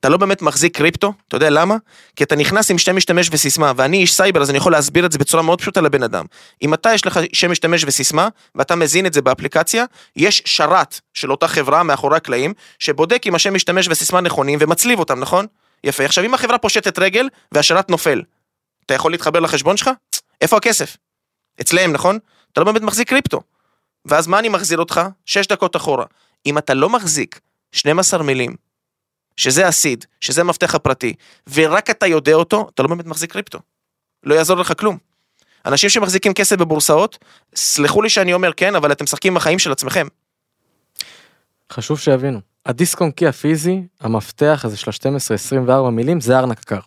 אתה לא באמת מחזיק קריפטו, אתה יודע למה? כי אתה נכנס עם שם משתמש וסיסמה, ואני איש סייבר, אז אני יכול להסביר את זה בצורה מאוד פשוטה לבן אדם. אם אתה יש לך שם משתמש וסיסמה, ואתה מזין את זה באפליקציה, יש שרת של אותה חברה מאחורי הקלעים, שבודק אם השם משתמש וסיסמה נכונים, ומצליב אותם, נכון? יפה. עכשיו, אם החברה פושטת רגל, והשרת נופל, אתה יכול להתחבר לחשבון שלך? איפה הכסף? אצלם, נכון? אתה לא באמת מחזיק קריפטו. ואז מה אני מחזיר אותך? 6 דקות אחורה. אם אתה לא מחזיק 12 מילים, שזה הסיד, שזה המפתח הפרטי, ורק אתה יודע אותו, אתה לא באמת מחזיק קריפטו. לא יעזור לך כלום. אנשים שמחזיקים כסף בבורסאות, סלחו לי שאני אומר כן, אבל אתם משחקים בחיים של עצמכם. חשוב שיבינו. הדיסק-און-קי הפיזי, המפתח הזה של 12-24 מילים, זה ארנק קר.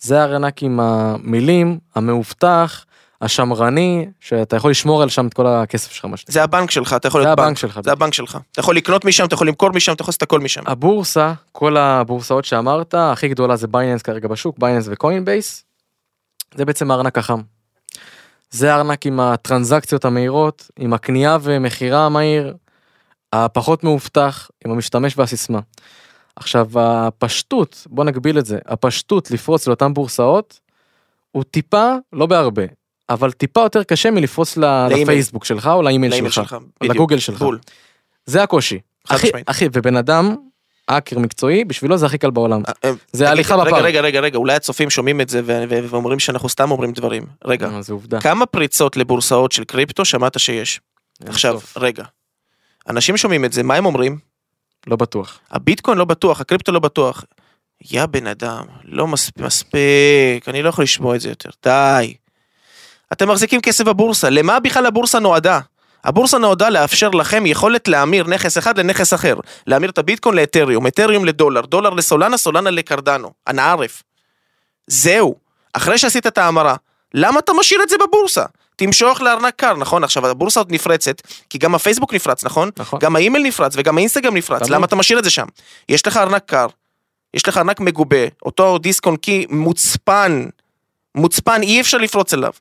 זה הארנק עם המילים, המאובטח, השמרני, שאתה יכול לשמור על שם את כל הכסף שלך. זה הבנק שלך, אתה יכול להיות בנק. זה הבנק שלך. אתה יכול לקנות משם, אתה יכול למכור משם, אתה יכול לעשות הכל משם. הבורסה, כל הבורסאות שאמרת, הכי גדולה זה בייננס כרגע בשוק, בייננס וקוינבייס, זה בעצם הארנק החם. זה הארנק עם הטרנזקציות המהירות, עם הקנייה ומחירה המהיר, הפחות מאובטח, עם המשתמש והסיסמה. עכשיו, הפשטות, בוא נגביל את זה, הפשטות לפרוץ לאותן בורסאות, הוא טיפה, לא בהרבה, אבל טיפה יותר קשה מלפרוץ לפייסבוק שלך, או לאימייל שלך, לגוגל שלך. זה הקושי. אחי, ובן אדם, האקר מקצועי, בשבילו זה הכי קל בעולם. זה הליכה בפאר. רגע, אולי הצופים שומעים את זה, ואומרים שאנחנו סתם אומרים דברים. רגע, כמה פריצות לבורסאות של קריפטו שמעת שיש? עכשיו, רגע. אנשים שומעים את זה, מה הם אומרים? לא בטוח. הביטקוין לא בטוח, הקריפטו לא בטוח. יא בן אדם, לא מספיק, אני לא יכול לשמוע את זה יותר, די. אתם מחזיקים כסף בבורסה, למה בכלל הבורסה נועדה? הבורסה נועדה לאפשר לכם יכולת להמיר נכס אחד לנכס אחר, להמיר את הביטקוין לאתריום, אתריום לדולר, דולר לסולנה, סולנה לקרדנו, הנערף. זהו, אחרי שעשית את ההמרה, למה אתה משאיר את זה בבורסה? תמשוך לארנק קר, נכון? עכשיו, הבורסה עוד נפרצת, כי גם הפייסבוק נפרץ, נכון? גם האימייל נפרץ וגם האינסטגרם נפרץ, למה אתה משאיר את זה שם? יש לך ארנק קר, יש לך ארנק מגובה, אותו דיסק-און-קי מוצפן, מוצפן, אי אפשר לפרוץ אליו.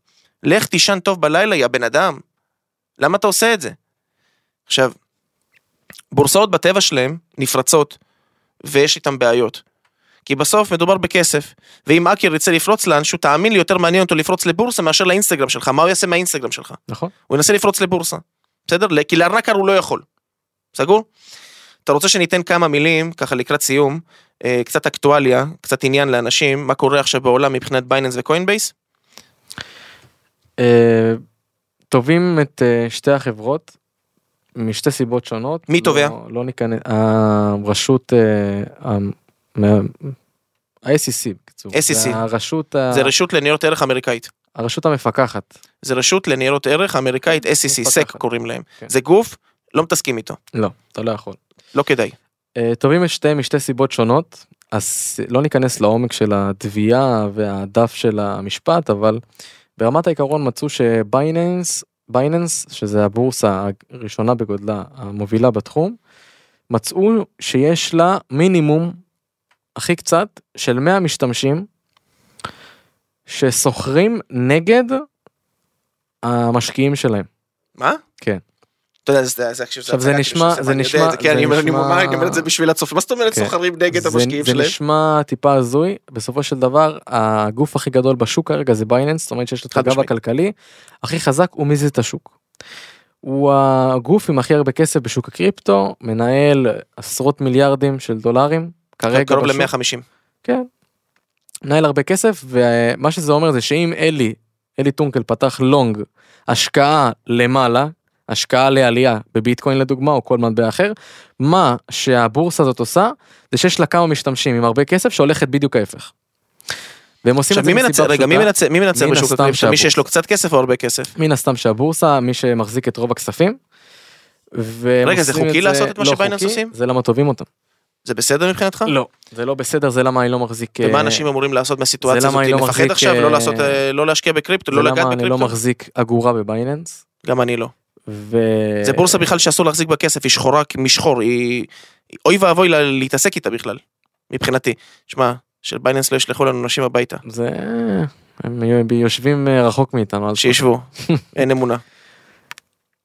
לך תישן טוב בלילה, יא בן אדם. למה אתה עושה את זה? עכשיו, בורסאות בטבע שלהם נפרצות, ויש איתם בעיות. כי בסוף מדובר בכסף, ואם אקר יצא לפרוץ לאנשהו, תאמין לי, יותר מעניין אותו לפרוץ לבורסה מאשר לאינסטגרם שלך. מה הוא יעשה מהאינסטגרם שלך? נכון. הוא ינסה לפרוץ לבורסה. בסדר? כי לארנק קר הוא לא יכול. סגור? אתה רוצה שניתן כמה מילים, ככה לקראת סיום, קצת אקטואליה, קצת עניין לאנשים, מה קורה עכשיו בעולם מבחינת בייננס וקוינבייס? טובים את שתי החברות משתי סיבות שונות. מי טובע? לא ניכנס, הרשות ה-SEC בקצור. זה רשות לניירות ערך אמריקאית. הרשות המפקחת. זה רשות לניירות ערך אמריקאית, SEC, SEC קוראים להם. זה גוף, לא מתעסקים איתו. לא, אתה לא יכול. לא כדאי. טובים את שתי משתי סיבות שונות, אז לא ניכנס לעומק של הדביעה והדף של המשפט, אבל ברמת העיקרון מצאו שבייננס, שזה הבורסה הראשונה בגודלה, המובילה בתחום, מצאו שיש לה מינימום הכי קצת של 100 משתמשים שסוחרים נגד המשקיעים שלהם. מה? כן. אתה יודע, זה נשמע, אני אומר את זה בשביל הצופים, מה זאת אומרת סוחרים נגד המשקיעים שלהם? זה נשמע טיפה הזוי, בסופו של דבר, הגוף הכי גדול בשוק הרגע זה בייננס, זאת אומרת שיש לו את הגב הכלכלי, הכי חזק הוא מזיז את השוק. הוא הגוף עם הכי הרבה כסף בשוק הקריפטו, מנהל עשרות מיליארדים של דולרים, כרגע קרוב ל-150. כן, מנהל הרבה כסף, ומה שזה אומר זה שאם אלי אלי טונקל פתח לונג, השקעה למעלה, השקעה לעלייה בביטקוין לדוגמה, או כל מטבע אחר, מה שהבורסה הזאת עושה, זה שיש לה כמה משתמשים עם הרבה כסף, שהולכת בדיוק ההפך. והם עושים את זה מסיבה פשוטה. רגע, מי מנצח בשוק הקריפטו? מי שיש לו קצת כסף או הרבה כסף? מן הסתם שהבורסה, מי שמחזיק את רוב הכספים. רגע, זה חוקי לעשות את מה שבייננס עושים? זה למה טובים אותם. זה בסדר מבחינתך? לא, זה לא בסדר, זה למה אני לא מחזיק... ומה אנשים אמורים לעשות מהסיטואציה הזאת? לפחד עכשיו, לא להשקיע בקריפטו, לא לגעת בקריפטו? זה למה אני לא מחזיק אגורה בבייננס? גם אני לא. זה בורסה בכלל שאסור להחזיק בכסף, היא שחורה משחור, היא... אוי ואבוי להתעסק איתה בכלל, מבחינתי. שמה, שבייננס לא ישלחו לנו נשים הביתה. זה... הם יושבים רחוק מאיתנו. שישבו, אין אמונה.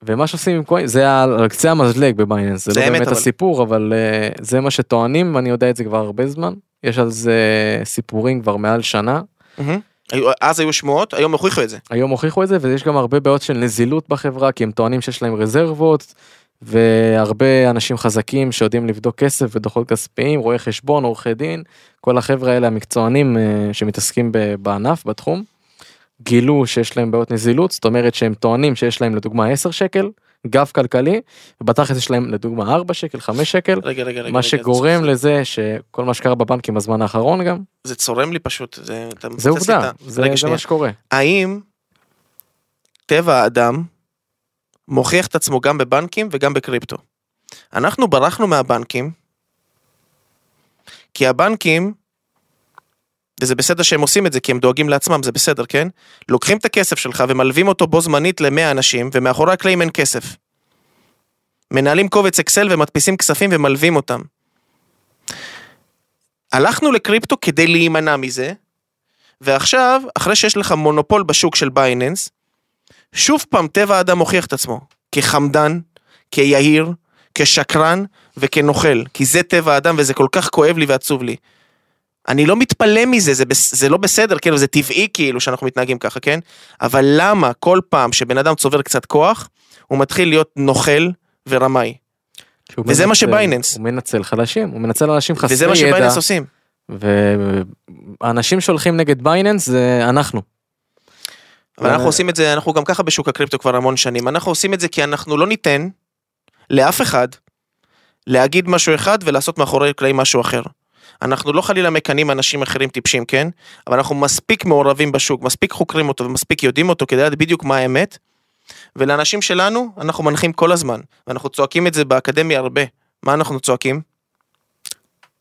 ומה שעושים עם קוין, זה על קצה המזלג בבייננס, זה לא באמת אבל... הסיפור, אבל זה מה שטוענים, ואני יודע את זה כבר הרבה זמן, יש על זה סיפורים כבר מעל שנה. אז היו שמועות, היום הוכיחו את זה. היום הוכיחו את זה, ויש גם הרבה בעיות של נזילות בחברה, כי הם טוענים שיש להם רזרבות, והרבה אנשים חזקים שיודעים לבדוק כסף ודוחות כספיים, רואי חשבון, עורכי דין, כל החברה האלה המקצוענים שמתעסקים בענף, בתחום. גילו שיש להם בעיות נזילות, זאת אומרת שהם טוענים שיש להם לדוגמה 10 שקל, גב כלכלי, ובתחת יש להם לדוגמה 4 שקל, 5 שקל, מה שגורם לזה שכל מה שקרה בבנקים בזמן האחרון גם. זה צורם לי פשוט. זה עובדה, זה מה שקורה. האם טבע האדם מוכיח את עצמו גם בבנקים וגם בקריפטו? אנחנו ברחנו מהבנקים, כי הבנקים, וזה בסדר שהם עושים את זה, כי הם דואגים לעצמם, זה בסדר, כן? לוקחים את הכסף שלך ומלווים אותו בו זמנית ל100 אנשים, ומאחורי הקלעים אין כסף. מנהלים קובץ אקסל ומדפיסים כספים ומלווים אותם. הלכנו לקריפטו כדי להימנע מזה, ועכשיו, אחרי שיש לך מונופול בשוק של בייננס, שוב פעם טבע האדם הוכיח את עצמו, כחמדן, כיהיר, כשקרן וכנוכל, כי זה טבע האדם וזה כל כך כואב לי ועצוב לי. אני לא מתפלא מזה, זה לא בסדר, כאילו, זה טבעי כאילו שאנחנו מתנהגים ככה, כן? אבל למה כל פעם שבן אדם צובר קצת כוח, הוא מתחיל להיות נוכל ורמאי? וזה מה שבייננס. הוא מנצל חלשים, הוא מנצל אנשים חסרי ידע. וזה מה שבייננס עושים. והאנשים שהולכים נגד בייננס זה אנחנו. אבל אנחנו עושים את זה, אנחנו גם ככה בשוק הקריפטו כבר המון שנים, אנחנו עושים את זה כי אנחנו לא ניתן לאף אחד להגיד משהו אחד ולעשות מאחורי קלעים משהו אחר. אנחנו לא חלילה מקנים אנשים אחרים טיפשים, כן? אבל אנחנו מספיק מעורבים בשוק, מספיק חוקרים אותו ומספיק יודעים אותו, כדי לדעת בדיוק מה האמת, ולאנשים שלנו אנחנו מנחים כל הזמן, ואנחנו צועקים את זה באקדמיה הרבה. מה אנחנו צועקים?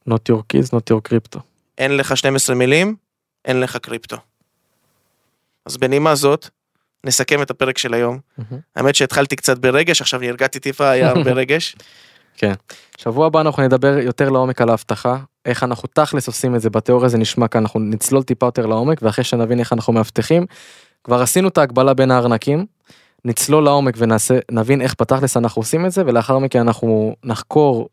Not your keys, not your crypto. אין לך 12 מילים, אין לך קריפטו. אז בנימה הזאת, נסכם את הפרק של היום. האמת שהתחלתי קצת ברגש, עכשיו נרגעתי טיפה, היה ברגש. כן. שבוע הבא אנחנו נדבר יותר לעומק על ההבטחה, איך אנחנו תכלס עושים את זה בתיאוריה, זה נשמע כאן, אנחנו נצלול טיפה יותר לעומק, ואחרי שנבין איך אנחנו מאבטחים, כבר עשינו את ההגבלה בין הארנקים, נצלול לעומק ונבין איך בתכלס אנחנו עושים את זה, ולאחר מכן אנחנו נחקור,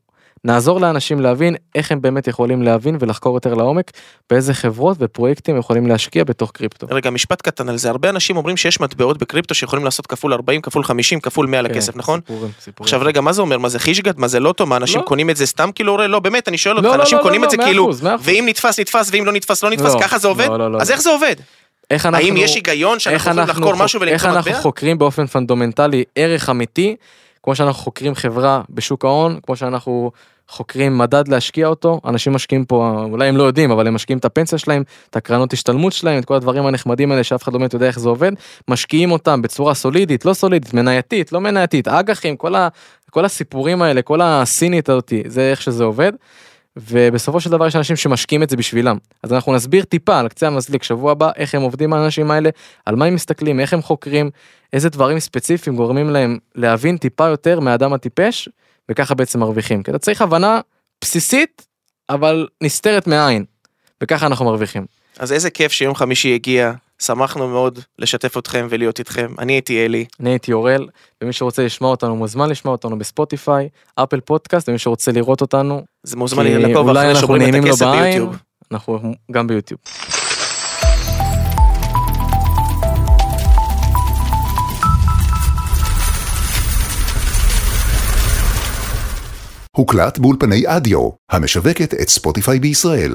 נעזור לאנשים להבין איך הם באמת יכולים להבין ולחקור יותר לעומק, באיזה חברות ופרויקטים יכולים להשקיע בתוך קריפטו. רגע, משפט קטן על זה, הרבה אנשים אומרים שיש מטבעות בקריפטו שיכולים לעשות כפול 40, כפול 50, כפול 100 לכסף, נכון? עכשיו רגע, מה זה אומר? מה זה חישגת? מה זה לוטו? מה אנשים קונים את זה סתם כאילו? לא, באמת, אני שואל אותך, אנשים קונים את זה כאילו, ואם נתפס, נתפס, ואם לא נתפס, לא נתפס, ככה זה עובד? אז איך זה עובד? האם יש היגיון שאנחנו יכולים לחקור משהו ולמצוא מטבע? איך אנחנו חוקרים באופן פונדמנטלי ערך אמיתי, כמו שאנחנו חוקרים חברה בשוק ההון, כמו שאנחנו חוקרים מדד להשקיע אותו, אנשים משקיעים פה, אולי הם לא יודעים, אבל הם משקיעים את הפנסיה שלהם, את הקרנות השתלמות שלהם, את כל הדברים הנחמדים האלה, שאף אחד לא יודע איך זה עובד, משקיעים אותם בצורה סולידית, לא סולידית, מנייתית, לא מנייתית, אגחים, כל הסיפורים האלה, כל הסינית אותי, זה איך שזה עובד, ובסופו של דבר יש אנשים שמשקיעים את זה בשבילם. אז אנחנו נסביר טיפה על קצה המזליק שבוע הבא, איך הם עובדים האנשים האלה, על מה הם מסתכלים, איך הם חוקרים, איזה דברים ספציפיים גורמים להם להבין טיפה יותר מהאדם הטיפש, וככה בעצם מרוויחים. כי אתה צריך הבנה בסיסית, אבל נסתרת מהעין, וככה אנחנו מרוויחים. אז איזה כיף שיום חמישי הגיע, שמחנו מאוד לשתף אתכם ולהיות איתכם. אני הייתי אלי. אני הייתי אוריאל, ומי שרוצה לשמוע אותנו מוזמן לשמוע אותנו בספוטיפיי, אפל פודקאסט, ומי שרוצה לראות אותנו, זה מוזמן לעקוב אחרי שוברים את הכסף ביוטיוב. אנחנו גם ביוטיוב. הוקלט באולפני אדיו, המשווקת את ספוטיפיי בישראל.